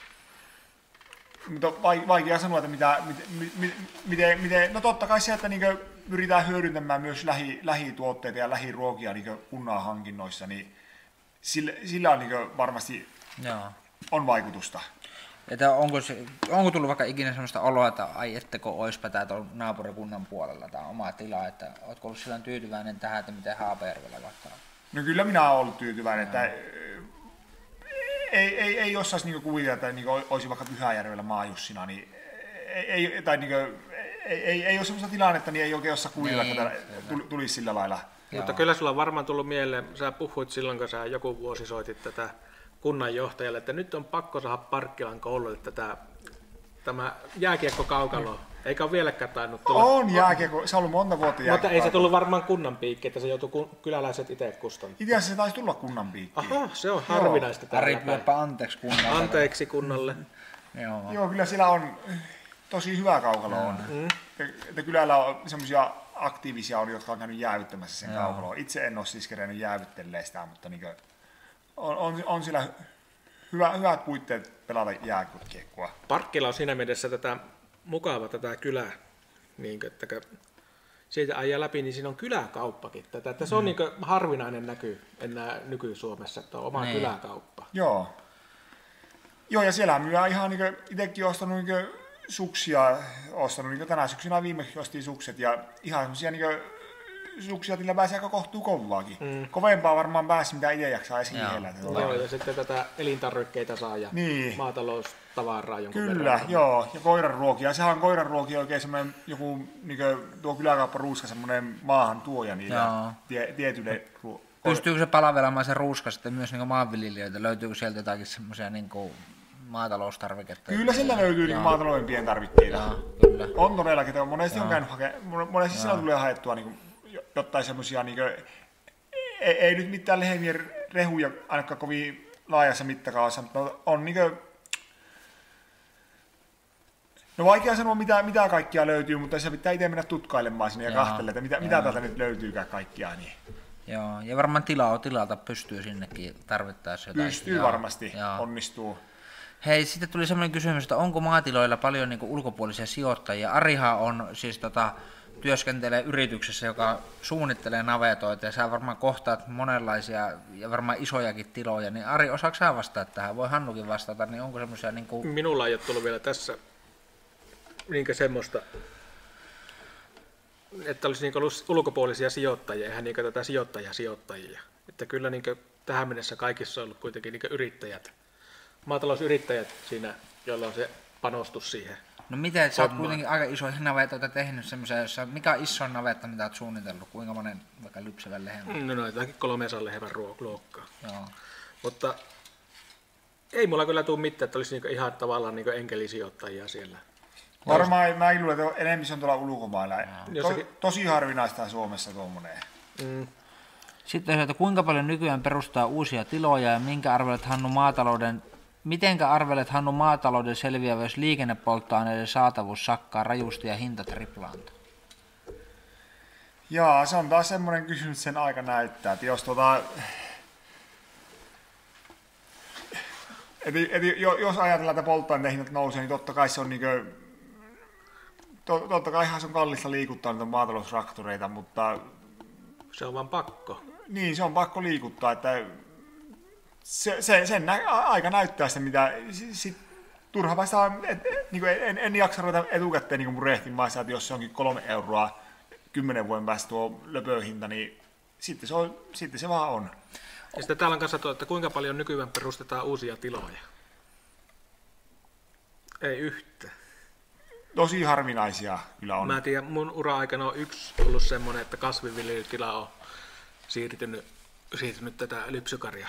Mutta vaikea sanoa, että mitä, miten, miten, miten, no totta kai se, että niin pyritään hyödyntämään myös lähi, lähituotteita ja lähiruokia niin kunnan hankinnoissa, niin sillä, sillä on niin varmasti Jaa. on vaikutusta. Että onko, se, onko tullut vaikka ikinä sellaista oloa, että ai ettekö oispa tää tuon naapurikunnan puolella tai omaa tilaa, että ootko ollut silloin tyytyväinen tähän, että miten Haapajärvellä vaikka? No kyllä minä olen ollut tyytyväinen, Jaa. että Ei, ei, ei osaisi niinku kuvitella, että niinku olisi vaikka Pyhäjärvellä Maajussina, niin ei, tai niinku, ei, ei, ei ole sellaista tilannetta, niin ei oikein osaa kuvitella, niin, että tulisi sillä lailla. Joo. Mutta kyllä sulla on varmaan tullut mieleen, sä puhuit silloin, kun sä joku vuosi soitit tätä kunnanjohtajalle, että nyt on pakko saada Parkkilan koululle tätä, tämä jääkiekkokaukalo. Mm. Eikä ole vieläkään tainnut tulla. On jääkiekko, se on ollut monta vuotta jääkiekko. Mutta ei se tullut varmaan kunnan piikki, että se joutui kyläläiset itse kustantamaan. Itse asiassa se taisi tulla kunnan piikki. Aha, se on harvinaista täällä. Ari, pyydäpä anteeksi kunnalle. Anteeksi kunnalle. Joo. Joo, kyllä siellä on tosi hyvä kaukalo on. Mm. Että kylällä on semmoisia aktiivisia, on, jotka on käynyt jäävyttämässä sen kaukaloon. Itse en ole siis kerennyt jäävyttelleen sitä, mutta niin on, on, on siellä hyvä, hyvät puitteet pelata jääkiekkoa. Parkkila on siinä mielessä tätä mukava tätä kylä, niin, että kun siitä ajaa läpi, niin siinä on kyläkauppakin. Tätä, että se on mm. niin harvinainen näky enää nyky-Suomessa, että on oma nee. kyläkauppa. Joo. Joo, ja siellä myydään ihan, niin itsekin ostanut niin suksia, ostanut niin tänä syksynä viimeksi ostin sukset, ja ihan semmoisia niin suksia, joilla pääsee aika kohtuu kovaakin. Mm. Kovempaa varmaan pääsi, mitä itse jaksaa esiin heillä. Joo, ja sitten tätä elintarvikkeita saa ja niin. maatalous. Tavaraa jonkun Kyllä, verran. joo. Ja koiranruokia. Sehän on koiranruokia oikein semmoinen joku, niin tuo kyläkauppa ruuska, semmoinen maahan tuoja niille tie, tietyille ruokia. Pystyykö se palavelemaan se ruuska sitten myös niin maanviljelijöitä? Löytyykö sieltä jotakin semmoisia niin maataloustarviketta. Kyllä sillä löytyy niin maatalouden pientarvikkeita. Jaa, kyllä. On todellakin, on monesti Jaa. on käynyt hake... monesti Jaa. sillä tulee haettua niin jotain semmoisia, niin kuin... ei, ei nyt mitään lehmien rehuja ainakaan kovin laajassa mittakaavassa, mutta on niin kuin... No vaikea sanoa mitä, mitä kaikkia löytyy, mutta se pitää itse mennä tutkailemaan sinne ja kahtelemaan, että mitä, mitä täältä nyt löytyykään kaikkiaan. Niin. Joo, ja varmaan tilaa tilalta pystyy sinnekin tarvittaessa jotain. Pystyy joo, varmasti, joo. onnistuu. Hei, sitten tuli sellainen kysymys, että onko maatiloilla paljon niin kuin ulkopuolisia sijoittajia? Arihan on siis tota, työskentelee yrityksessä, joka suunnittelee navetoita ja sä varmaan kohtaat monenlaisia ja varmaan isojakin tiloja. Niin Ari, osaako sä vastaa tähän? Voi Hannukin vastata, niin onko semmoisia... Niin kuin... Minulla ei ole tullut vielä tässä niinkä semmoista, että olisi niinkö ulkopuolisia sijoittajia, eihän niinkö tätä sijoittajia sijoittajia. Että kyllä niinkö tähän mennessä kaikissa on ollut kuitenkin niinkö yrittäjät, maatalousyrittäjät siinä, joilla on se panostus siihen. No miten, sä oot kuitenkin aika isoja navetoita tehnyt semmoisia, jossa mikä on iso navetta, mitä oot suunnitellut, kuinka monen vaikka lypsevän lehmän? No noitakin kolmesadan lehmän luokkaa. Joo. Mutta ei mulla kyllä tule mitään, että olisi niinkö ihan tavallaan niinkö enkelisijoittajia siellä. Varmaan mä luulen, että enemmän se on tuolla ulkomailla. To, tosi harvinaista Suomessa tuommoinen. Mm. Sitten että kuinka paljon nykyään perustaa uusia tiloja ja minkä arvelet Hannu maatalouden, mitenkä arvelet Hannu maatalouden selviävä, jos liikennepolttoaineiden saatavuus sakkaa rajusti ja hinta triplaantuu? Jaa, se on taas semmoinen kysymys, sen aika näyttää. Että jos tuota... Et, et, jos ajatellaan, että polttoaineiden hinnat nousee, niin totta kai se on niinkö... Totta kai se on kallista liikuttaa niitä maataloustraktoreita, mutta... Se on vaan pakko. Niin, se on pakko liikuttaa, että se, se, sen nä- aika näyttää sitä, mitä... Sit, turha päästä, et, niinku, en, en jaksa ruveta etukäteen niinku murehtimaan sitä, että jos se onkin kolme euroa kymmenen vuoden päästä tuo löpöhinta, niin sitten se, on, sitten se vaan on. Ja sitten täällä on katsottu, että kuinka paljon nykyään perustetaan uusia tiloja. Ei yhtään. Tosi harvinaisia kyllä on. Mä tiedän, mun ura-aikana on yksi ollut semmoinen, että kasvinviljelytila on siirtynyt, siirtynyt tätä lypsykarja,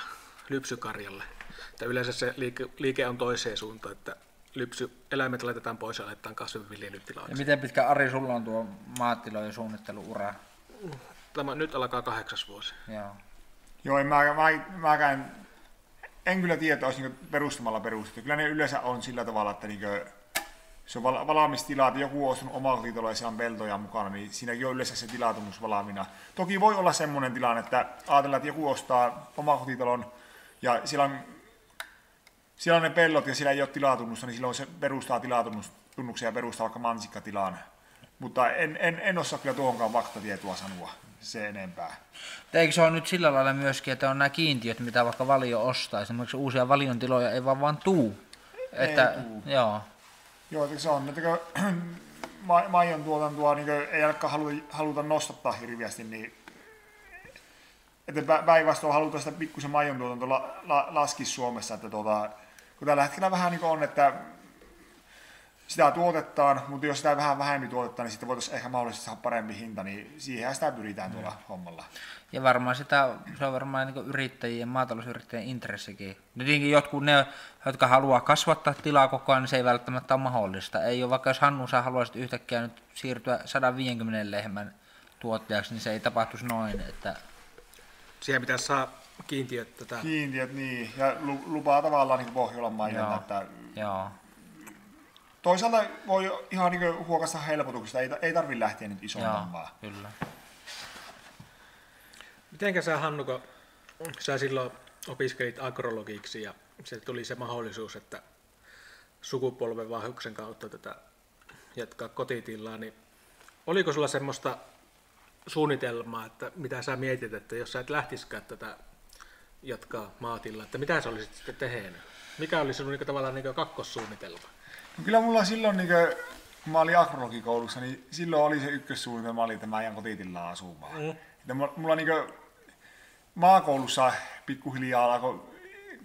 lypsykarjalle. Että yleensä se liike, liike on toiseen suuntaan, että lypsy, eläimet laitetaan pois ja laitetaan kasvinviljelytilaksi. Ja miten pitkä, Ari, sulla on tuo maatilojen suunnitteluura? Tämä nyt alkaa kahdeksas vuosi. Joo. Joo, en, mä, mä, mäkään, en kyllä tiedä, että olisi niinku perustamalla perustettu. Kyllä ne yleensä on sillä tavalla, että niinku, se on valmis tila, että joku on ostanut omakotitaloa ja siellä on peltoja mukana, niin siinäkin on yleensä se tilatumus valmiina. Toki voi olla semmoinen tilanne, että ajatellaan, että joku ostaa omakotitalon ja siellä on, siellä on ne pellot ja siellä ei ole tilatunnusta, niin silloin se perustaa tilatunnuksen ja perustaa vaikka mansikkatilaan. Mutta en, en, en osaa kyllä tuohonkaan faktatietoa sanoa se enempää. Eikö se ole nyt sillä lailla myöskin, että on nämä kiintiöt, mitä vaikka Valio ostaa, esimerkiksi uusia Valion tiloja ei vaan vaan tuu? Ei että, tuu. Joo. Joo, se on. Että maidon tuotantoa niin ei ainakaan haluta, haluta nostattaa hirveästi, niin päinvastoin halutaan sitä pikkusen maidon tuotantoa la, la, laskea Suomessa. Että tuota, kun tällä hetkellä vähän niin on, että sitä tuotetaan, mutta jos sitä vähän vähemmän tuotetaan, niin sitten voitaisiin ehkä mahdollisesti saada parempi hinta, niin siihen sitä pyritään tuolla mm. hommalla. Ja varmaan sitä, se on varmaan niin yrittäjien, maatalousyrittäjien intressikin. Tietenkin jotkut ne, jotka haluaa kasvattaa tilaa koko ajan, niin se ei välttämättä ole mahdollista. Ei ole, vaikka jos Hannu, sä haluaisit yhtäkkiä nyt siirtyä sadanviidenkymmenen lehmän tuottajaksi, niin se ei tapahtuisi noin. Että... Siihen pitäisi saada kiintiöt tätä. Kiintiöt, niin. Ja lupaa tavallaan niin Pohjolan maidon. Että... Joo. Toisaalta voi ihan niin huokasta helpotuksesta, ei, ei tarvitse lähteä nyt isoon vaan. Kyllä. Mitenkä sä, Hannu, kun sä silloin opiskelit agrologiksi ja se tuli se mahdollisuus, että sukupolvenvaihdoksen kautta tätä jatkaa kotitilaa, niin oliko sulla semmoista suunnitelmaa, että mitä sä mietit, että jos sä et lähtisikään tätä jatkaa maatilla, että mitä sä olisit sitten tehnyt? Mikä oli sinun niin tavallaan niin kakkossuunnitelma? No kyllä mulla silloin, niin kuin, kun mä olin agrologikoulussa, niin silloin oli se ykkössuunnitelma, oli, että mä jään kotitillaan asumaan. Mm. Että mulla niin kuin maakoulussa pikkuhiljaa alkoi,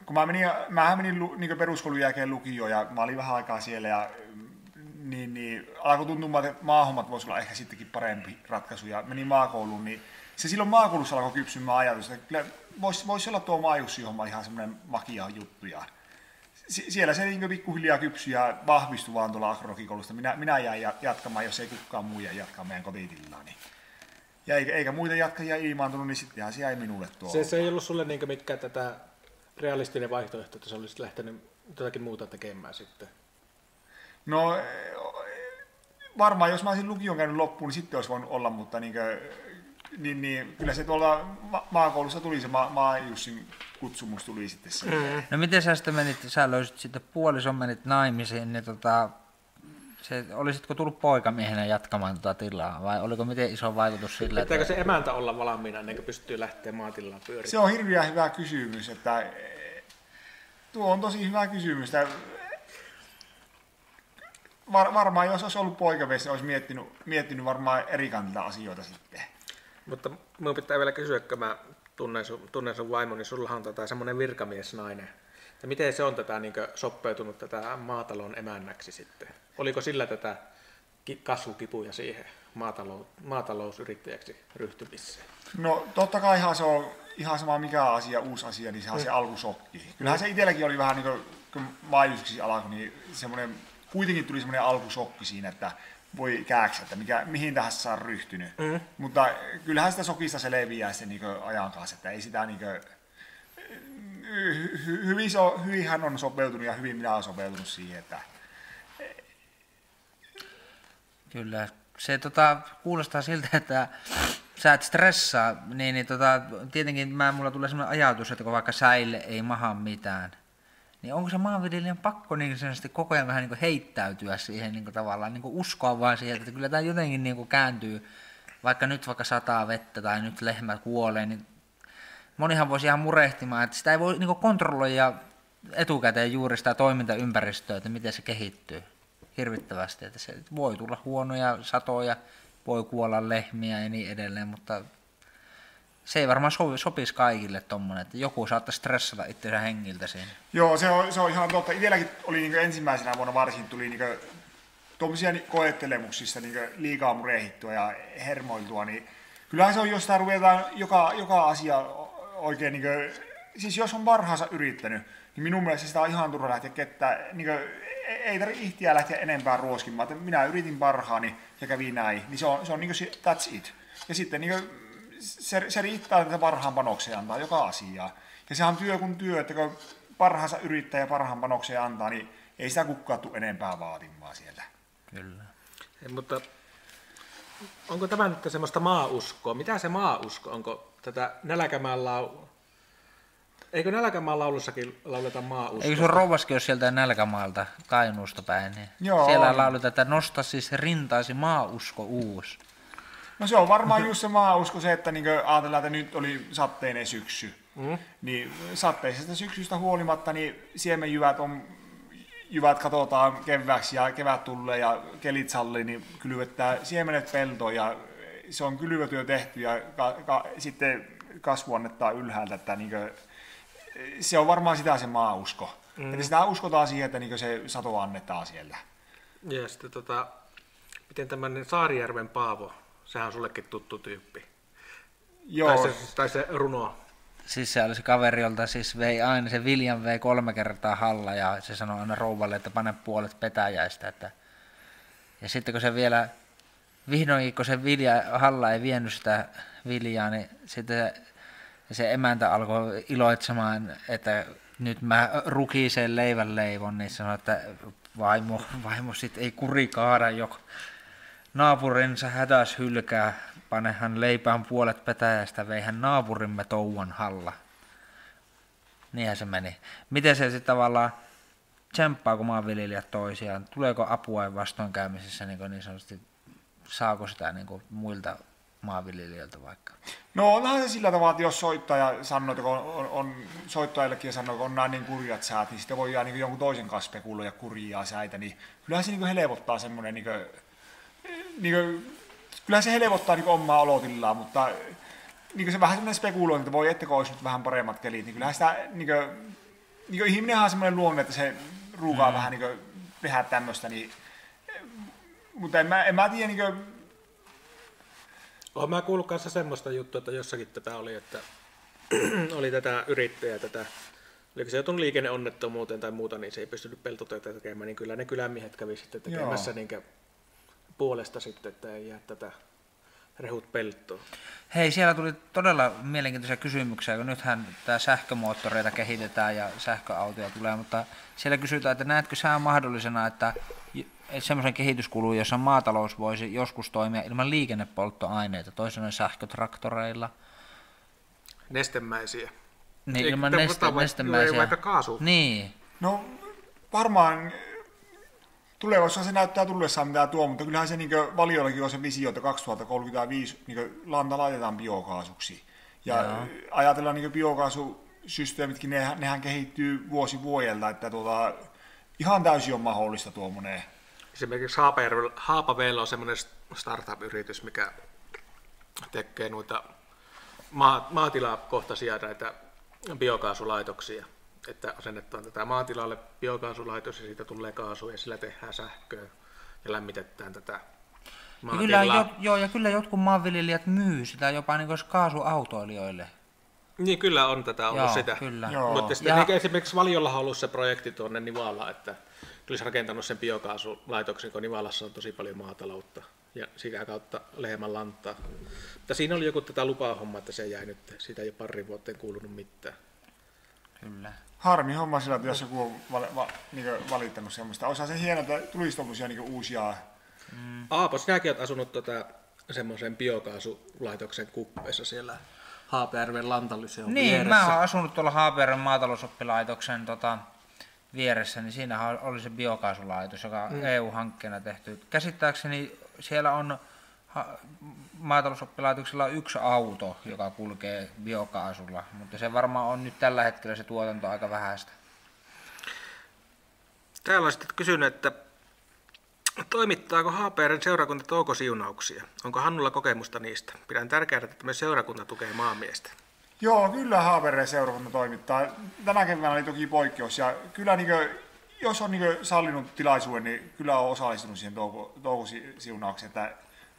kun mä menin, mähän menin niin peruskoulun jälkeen lukioon ja mä olin vähän aikaa siellä, ja, niin, niin alkoi tuntumaan, että maahommat voisi olla ehkä sittenkin parempi ratkaisu, ja menin maakouluun, niin se silloin maakoulussa alkoi kypsymään ajatus, että kyllä voisi vois olla tuo maajussi, johon mä ihan semmoinen makia juttu, ja siellä se niin pikkuhiljaa kypsyi ja vahvistui vaan tuolla agrologikoulusta. Minä, minä jäin jatkamaan, jos ei kukaan muu jää jatkamaan meidän kotitillaan. Niin. Ja eikä, eikä muita jatkajia ilmaantunut, niin sittenhän se jäi minulle tuo. Se, se ei ollut sulle niin mitkään tätä realistinen vaihtoehto, että sä olisit lähtenyt jotakin muuta tekemään sitten? No varmaan jos mä olisin lukion käynyt loppuun, niin sitten olisi voinut olla, mutta niin kuin, niin, niin, kyllä se tuolla ma- maakoulussa tuli se ma- maajussin kutsumus tuli sitten siihen. No miten sä sitten menit, sä löysit sitten puolison, menit naimisiin, niin tota, se, olisitko tullut poikamiehenä jatkamaan tuota tilaa vai oliko miten iso vaikutus sillä? Pitääkö että... se emäntä olla valmiina ennen kuin pystyy lähteä maatilaan pyörimään? Se on hirveän hyvä kysymys, että tuo on tosi hyvä kysymys. Että... Var- varmaan jos olisi ollut poikamies, olisi miettinyt, miettinyt varmaan eri kantilta asioita sitten. Mutta minun pitää vielä kysyä, kun mä tunnen sun, tunnen sun vaimon, niin sullahan on tota semmoinen virkamiesnainen. Ja miten se on tätä, niin kuin, sopeutunut tätä maatalon emännäksi sitten? Oliko sillä tätä kasvukipuja siihen maatalous, maatalousyrittäjäksi ryhtymiseen? No totta kai ihan se on ihan sama mikä asia, uusi asia, niin sehän mm. se alkusokki. Kyllähän se itselläkin oli vähän niin kuin, kun maajuskisi alkoi, niin semmoinen, kuitenkin tuli semmoinen alkusokki siinä, että voi kääksä, että mikä, mihin tähän sä on ryhtynyt. Mm. Mutta kyllähän sitä sokista se leviää se niin ajan kanssa, että ei sitä niin kuin, hyvin, so, hyvin hän on sopeutunut ja hyvin minä olen sopeutunut siihen. Että... Kyllä, se tota, kuulostaa siltä, että sä et stressaa, niin, niin tota, tietenkin mä, mulla tulee sellainen ajatus, että kun vaikka säille ei maha mitään, niin onko se maanviljelijän pakko niin koko ajan vähän niin heittäytyä siihen niin tavallaan, niin uskoa vaan siihen, että kyllä tämä jotenkin niin kääntyy, vaikka nyt vaikka sataa vettä tai nyt lehmä kuolee, niin monihan voisi ihan murehtimaan, että sitä ei voi niin kontrolloida etukäteen juuri sitä toimintaympäristöä, että miten se kehittyy hirvittävästi, että se voi tulla huonoja satoja, voi kuolla lehmiä ja niin edelleen, mutta se ei varmaan sovi, sopisi kaikille tommonen, että joku saattaa stressata itsensä hengiltä siinä. Joo, se on, se on ihan totta. Itselläkin oli niin ensimmäisenä vuonna varsin tuli niin tuommoisia koettelemuksista niin liikaa murehittua ja hermoiltua. Niin kyllähän se on, jos sitä ruvetaan joka, joka asia oikein, niin kuin, siis jos on parhaansa yrittänyt, niin minun mielestä sitä on ihan turha lähteä kettää. Niin kuin, ei tarvitse ihtiä lähteä enempää ruoskimaan, että minä yritin parhaani ja kävi näin. Niin se on, se on niin kuin, that's it. Ja sitten... Niin kuin, Se, se riittää tätä parhaan panokseen antaa joka asiaa. Ja sehän on työ kun työ, että kun parhaansa yrittää ja parhaan panokseen antaa, niin ei sitä kukaan tule enempää vaatimaan siellä. Kyllä. Ei, mutta onko tämä nyt semmoista maauskoa? Mitä se maausko? Onko tätä nälkämään laulua? Eikö nälkämaan laulussakin lauleta maauskoa? Eikö se ole rouvaskin, jos sieltä nälkämaalta Kainuusta päin? Niin siellä lauletaan, että nosta siis rintaasi maausko uusi. No se on varmaan just se maausko se, että niinku ajatellaan, että nyt oli satteinen syksy, mm. niin satteisesta syksystä huolimatta niin siemenjyvät on, jyvät katsotaan kevääksi ja kevät tulee ja kelit sallii, niin kylvettää siemenet peltoon ja se on kylvötyö tehty ja ka- ka- sitten kasvu annettaa ylhäältä, että niinku, se on varmaan sitä se maausko. Mm. Eli sitä uskotaan siihen, että niinku se sato annetaan siellä. Ja sitten tota, miten tämmöinen Saarijärven Paavo? Sehän on sullekin tuttu tyyppi. Joo. Tai, se, tai se runo. Siis se oli se kaveri, jolta siis vei aina, se Viljan vei kolme kertaa halla ja se sanoi aina rouvalle, että pane puolet petäjäistä. Että... Ja sitten kun se vielä, vihdoinkin kun se vilja, halla ei vienyt sitä viljaa, niin sitten se, se emäntä alkoi iloitsemaan, että nyt mä rukisen leivän leivon, niin sanoi, että vaimo, vaimo sit ei kuri kaada joku. Naapurinsa hätäs hylkää, panehan leipään puolet petäjästä, veihän naapurimme touon halla. Niinhän se meni. Miten se sitten tavallaan, tsemppaako maanviljelijät toisiaan, tuleeko apua vastoinkäymisessä niin, niin sanotusti, saako sitä niin kuin muilta maanviljelijöiltä vaikka? No onhan se sillä tavalla, että jos soittaja sanoo, että on, on, on, soittajillekin sanoo, että on nämä niin kurjat säät, niin sitten voi jää niin jonkun toisen kanssa spekuloida kurjaa säitä, niin kyllähän se niin helpottaa semmoinen... Niin Niin kuin, kyllähän se helpottaa niin omaa olotilaa, mutta niin se vähän semmoinen spekulointi, että voi ettekö olisi nyt vähän paremmat kelit, niin kyllähän sitä, niin kuin, niin kuin ihminenhän on semmoinen luonne, että se ruukaa mm. vähän niin kuin, tehdä tämmöistä, niin, mutta en mä, en mä tiedä. Niin kuin... Olen mä kuullut kanssa semmoista juttua, että jossakin tätä oli, että oli tätä yrittäjää, tätä Eli se joutunut liikenneonnettomuuteen tai muuta, niin se ei pystynyt peltotöitä tekemään, niin kyllä ne kylämiehet kävi sitten tekemässä niinkä puolesta sitten, että ei jää tätä rehut peltoon. Hei, siellä tuli todella mielenkiintoisia kysymyksiä, kun nythän tämä sähkömoottoreita kehitetään ja sähköautoja tulee, mutta siellä kysytään, että näetkö sä mahdollisena, että semmoisen kehityskulun, jossa maatalous voisi joskus toimia ilman liikennepolttoaineita, toisin sähkötraktoreilla. Nestemäisiä. Niin, ilman neste, nestemäisiä. Vaikka kaasua. Niin. No varmaan tulevaisuudessa se näyttää tullessaan mitä tuo, mutta kyllähän se niin Valiollakin on se visio, että kaksituhattakolmekymmentäviisi niin lanta laitetaan biokaasuksi. Ja Joo. ajatellaan niin biokaasusysteemitkin, nehän, nehän kehittyy vuosi vuodelta, että tuota, ihan täysin on mahdollista tuommoinen. Esimerkiksi Haapaveellä on semmoinen startup-yritys, mikä tekee noita maa, maatilakohtaisia näitä biokaasulaitoksia, että asennetaan tätä maatilalle biokaasulaitos ja siitä tulee kaasua ja sillä tehdään sähköä ja lämmitetään tätä maatilaa. Ja kyllä, jo, ja kyllä jotkut maanviljelijät myy sitä jopa niin kuin kaasuautoilijoille. Niin kyllä on tätä ollut joo, sitä, kyllä. Mutta sitten ja... esimerkiksi Valiolla on ollut se projekti tuonne Nivaalla, että olisi rakentanut sen biokaasulaitoksen, kun Nivalassa on tosi paljon maataloutta ja sitä kautta lehmän lantaa. Mutta siinä oli joku tätä lupaa homma, että se jäi nyt, siitä ei pari vuotta ei kuulunut mitään. Kyllä. Harmi homma sillä, että jos joku on val, va, niin valittanut semmoista. Olisihan se hienoa, että tulisi tuollaisia niin uusia... Mm. Aapo, sinäkin olet asunut tuota, semmoisen biokaasulaitoksen kuppeessa siellä Haapajärven Lantalliseon niin, vieressä. Niin, mä oon asunut tuolla Haapajärven maatalousoppilaitoksen tota, vieressä, niin siinähän oli se biokaasulaitos, joka on mm. E U-hankkeena tehty. Käsittääkseni siellä on maatalousoppilaitoksella yksi auto, joka kulkee biokaasulla, mutta se varmaan on nyt tällä hetkellä se tuotanto aika vähäistä. Täällä on sitten kysynyt, että toimittaako Haapereen seurakunta toukosiunauksia? Onko Hannulla kokemusta niistä? Pidän tärkeää, että myös seurakunta tukee maamiestä. Joo, kyllä Haapereen seurakunta toimittaa. Tänä keväänä oli toki poikkeus ja kyllä niin kuin, jos on niin kuin sallinut tilaisuuden, niin kyllä on osallistunut siihen toukosiunaukseen.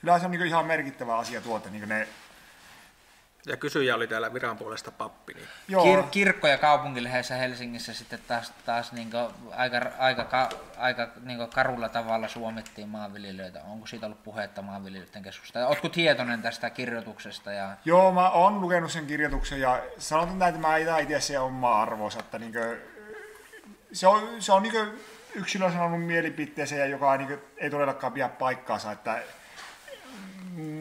Kyllä se on niin ihan merkittävä asia tuote. Niin ne... Ja kysyjä oli täällä viran puolesta pappi. Niin... Kir- kirkko- ja kaupunkilehdessä Helsingissä sitten taas, taas niin aika, aika, aika niin karulla tavalla suomittiin maanviljelijöitä. Onko siitä ollut puhetta maanviljelijöiden keskustelusta? Oletko tietoinen tästä kirjoituksesta? Ja... Joo, mä oon lukenut sen kirjoituksen ja sanotaan näin, että mä itse asiassa on omaa arvoonsa. Niin kuin... Se on, se on niin yksilön sanonut mielipiteeseen ja joka niin ei todellakaan pidä paikkaansa. Että...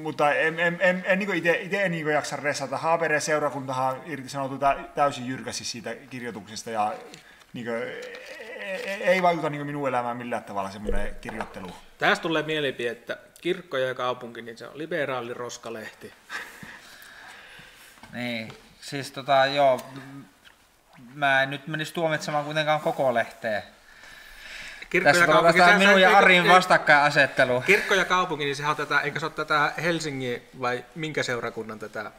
Mutta en, en, en, en niin itse en niin jaksa ressata. Haapereen seurakuntahan irtisanoutui täysin jyrkästi siitä kirjoituksesta ja niin kuin, ei vaikuta niin minun elämään millään tavalla semmoinen kirjoittelu. Tästä tulee mielipide, että kirkko ja kaupunki, niin se on liberaali roskalehti. Niin, siis tota joo, mä en nyt menisi tuomitsemaan kuitenkaan koko lehteä. Kirkko tässä ja kaupunki, on minun ja Arin vastakkainasettelu. Kirkko ja kaupunki, niin sehän on tätä, eikö se ole tätä Helsingin vai minkä seurakunnan tätä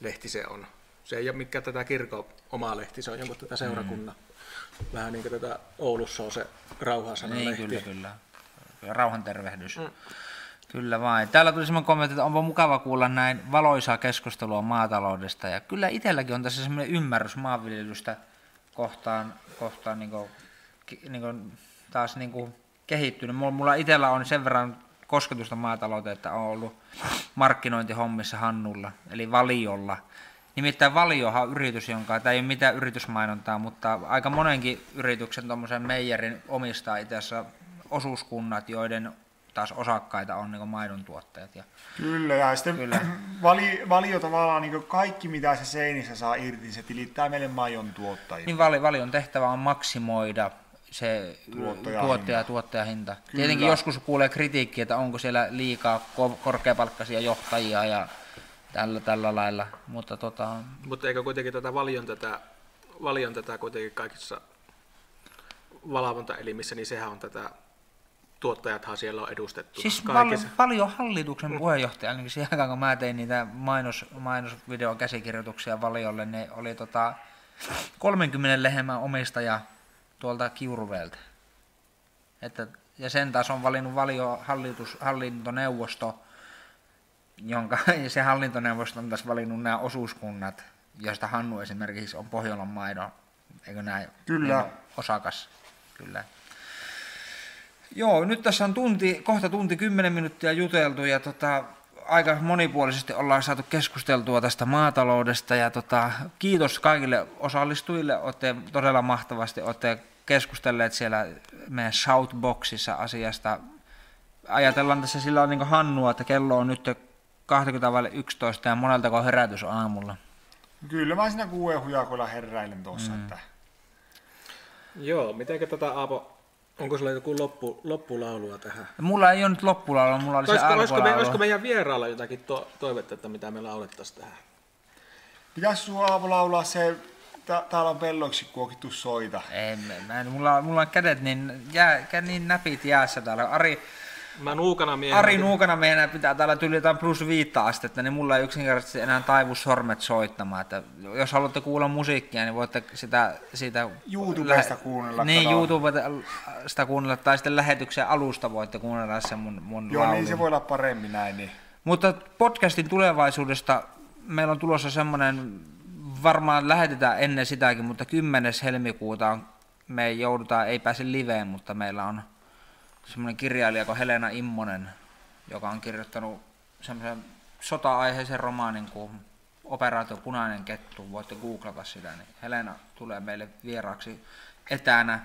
lehti se on? Se ei ole mikä tätä kirkon oma lehti, se on jonkun tätä seurakunnan. Mm. Vähän niin kuin tätä Oulussa on se Rauhasanan niin, lehti. Kyllä, kyllä. Rauhantervehdys. Mm. Kyllä vain. Täällä tuli semmoinen kommentti, että onpa mukava kuulla näin valoisaa keskustelua maataloudesta. Ja kyllä itselläkin on tässä semmoinen ymmärrys maanviljelystä kohtaan, kohtaan niin kuin, niin kuin, taas niin kuin kehittynyt. Mulla itsellä on sen verran kosketusta maatalouteen, että on ollut markkinointihommissa Hannulla, eli Valiolla. Nimittäin Valiohan on yritys, jonka, tämä ei ole mitään yritysmainontaa, mutta aika monenkin yrityksen tuommoisen meijerin omistaa itse asiassa osuuskunnat, joiden taas osakkaita on niin maidontuottajat. Ja kyllä, ja sitten kyllä. Valio, valio tavallaan niin kaikki mitä se seinissä saa irti, se tilittää meille maidontuottajille. Niin vali, Valion tehtävä on maksimoida se tuottaja ja tuottajahinta. Kyllä. Tietenkin joskus kuulee kritiikkiä, että onko siellä liikaa korkeapalkkaisia johtajia ja tällä, tällä lailla. Mutta tota... Mut eikö kuitenkin tätä Valion tätä, Valion tätä kuitenkin kaikissa valvontaelimissä, niin sehän on tätä, tuottajathan siellä on edustettu. Siis kaikissa. Paljon hallituksen puheenjohtaja, ainakin siihen aikaan kun mä tein niitä mainos, mainosvideon käsikirjoituksia Valiolle, ne oli tota kolmekymmentä lehmän omistaja tuolta Kiuruveeltä. Että, ja sen taas on valinnut Valio hallitus, hallintoneuvosto, jonka ja se hallintoneuvosto on taas valinnut nämä osuuskunnat, joista Hannu esimerkiksi on Pohjolan maidon eikö näin? Kyllä. Niin, osakas, kyllä. Joo, nyt tässä on tunti, kohta tunti kymmenen minuuttia juteltu ja tota, aika monipuolisesti ollaan saatu keskusteltua tästä maataloudesta ja tota, kiitos kaikille osallistujille, olette todella mahtavasti olette keskustelleet siellä meidän shoutboxissa asiasta. Ajatellaan tässä sillä on niin Hannua, että kello on nyt kaksikymmentä vaille yksitoista ja moneltako herätys aamulla. Kyllä mä siinä kuuden hujakoilla herräilen tuossa. Mm. Että... Joo, mitenkä tätä Aapo... Onko sulla joku loppu, loppulaulua tähän? Mulla ei ole nyt loppulaulua, mulla oli olisiko, se alkulaulu. Olisiko, olisiko meidän vieraalla jotakin to, toivetta, että mitä me laulettaisiin tähän? Pitäis sun Aapo laulaa se, ta, täällä on pelloiksi kuokittu soita. Ei, mä, mulla, mulla on kädet niin, jää, niin näpit jäässä täällä. Ari, mä nuukana miehenä, Ari nuukana miehenä pitää täällä tyyli jotain plus viittä astetta, niin mulla ei yksinkertaisesti enää taivu sormet soittamaan. Että jos haluatte kuulla musiikkia, niin voitte sitä... Siitä YouTubesta kuunnella. Niin, YouTubesta kuunnella tai sitten lähetyksen alusta voitte kuunnella sen mun, mun Joo, laulun. Niin se voi olla paremmin näin. Niin. Mutta podcastin tulevaisuudesta meillä on tulossa semmoinen, varmaan lähetetään ennen sitäkin, mutta kymmenes helmikuuta on, me joudutaan, ei pääse liveen, mutta meillä on... semmoinen kirjailija kuin Helena Immonen, joka on kirjoittanut semmoisen sota-aiheisen romaanin kuin Operaatio Punainen Kettu, voitte googlata sitä, niin Helena tulee meille vieraaksi etänä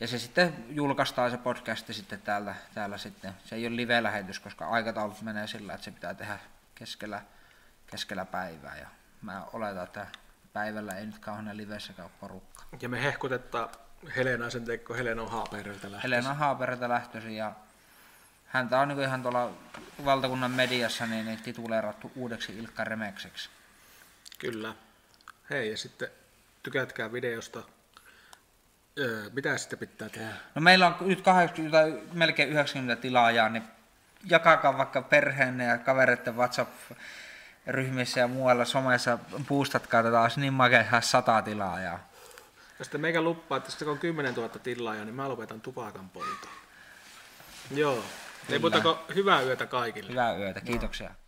ja se sitten julkaistaan se podcasti sitten täällä, täällä sitten. Se ei ole live-lähetys, koska aikataulut menee sillä, että se pitää tehdä keskellä, keskellä päivää ja mä oletan, että päivällä ei nyt kauhean livessäkään ole porukka. Ja me hehkutetaan Helena sen teikko, Helena on Haapereltä lähtöisin. Helena on Haapereltä lähtöisin ja häntä on niin ihan tuolla valtakunnan mediassa niin, niin tituleerattu uudeksi Ilkka Remekseksi. Kyllä. Hei ja sitten tykätkää videosta. Öö, mitä sitten pitää tehdä? No meillä on nyt kahdeksankymmentä, melkein yhdeksänkymmentä tilaajaa, niin jakakaa vaikka perheenne ja kavereiden WhatsApp-ryhmissä ja muualla somessa. Puustatkaa tätä, olisi niin makea sata tilaajaa. Ja sitten meikä luppaa, että sitten kun on kymmenentuhatta tilaajaa, niin mä lopetan tupakan polton. Joo. Ei muuta kuin hyvää yötä kaikille. Hyvää yötä, kiitoksia. No.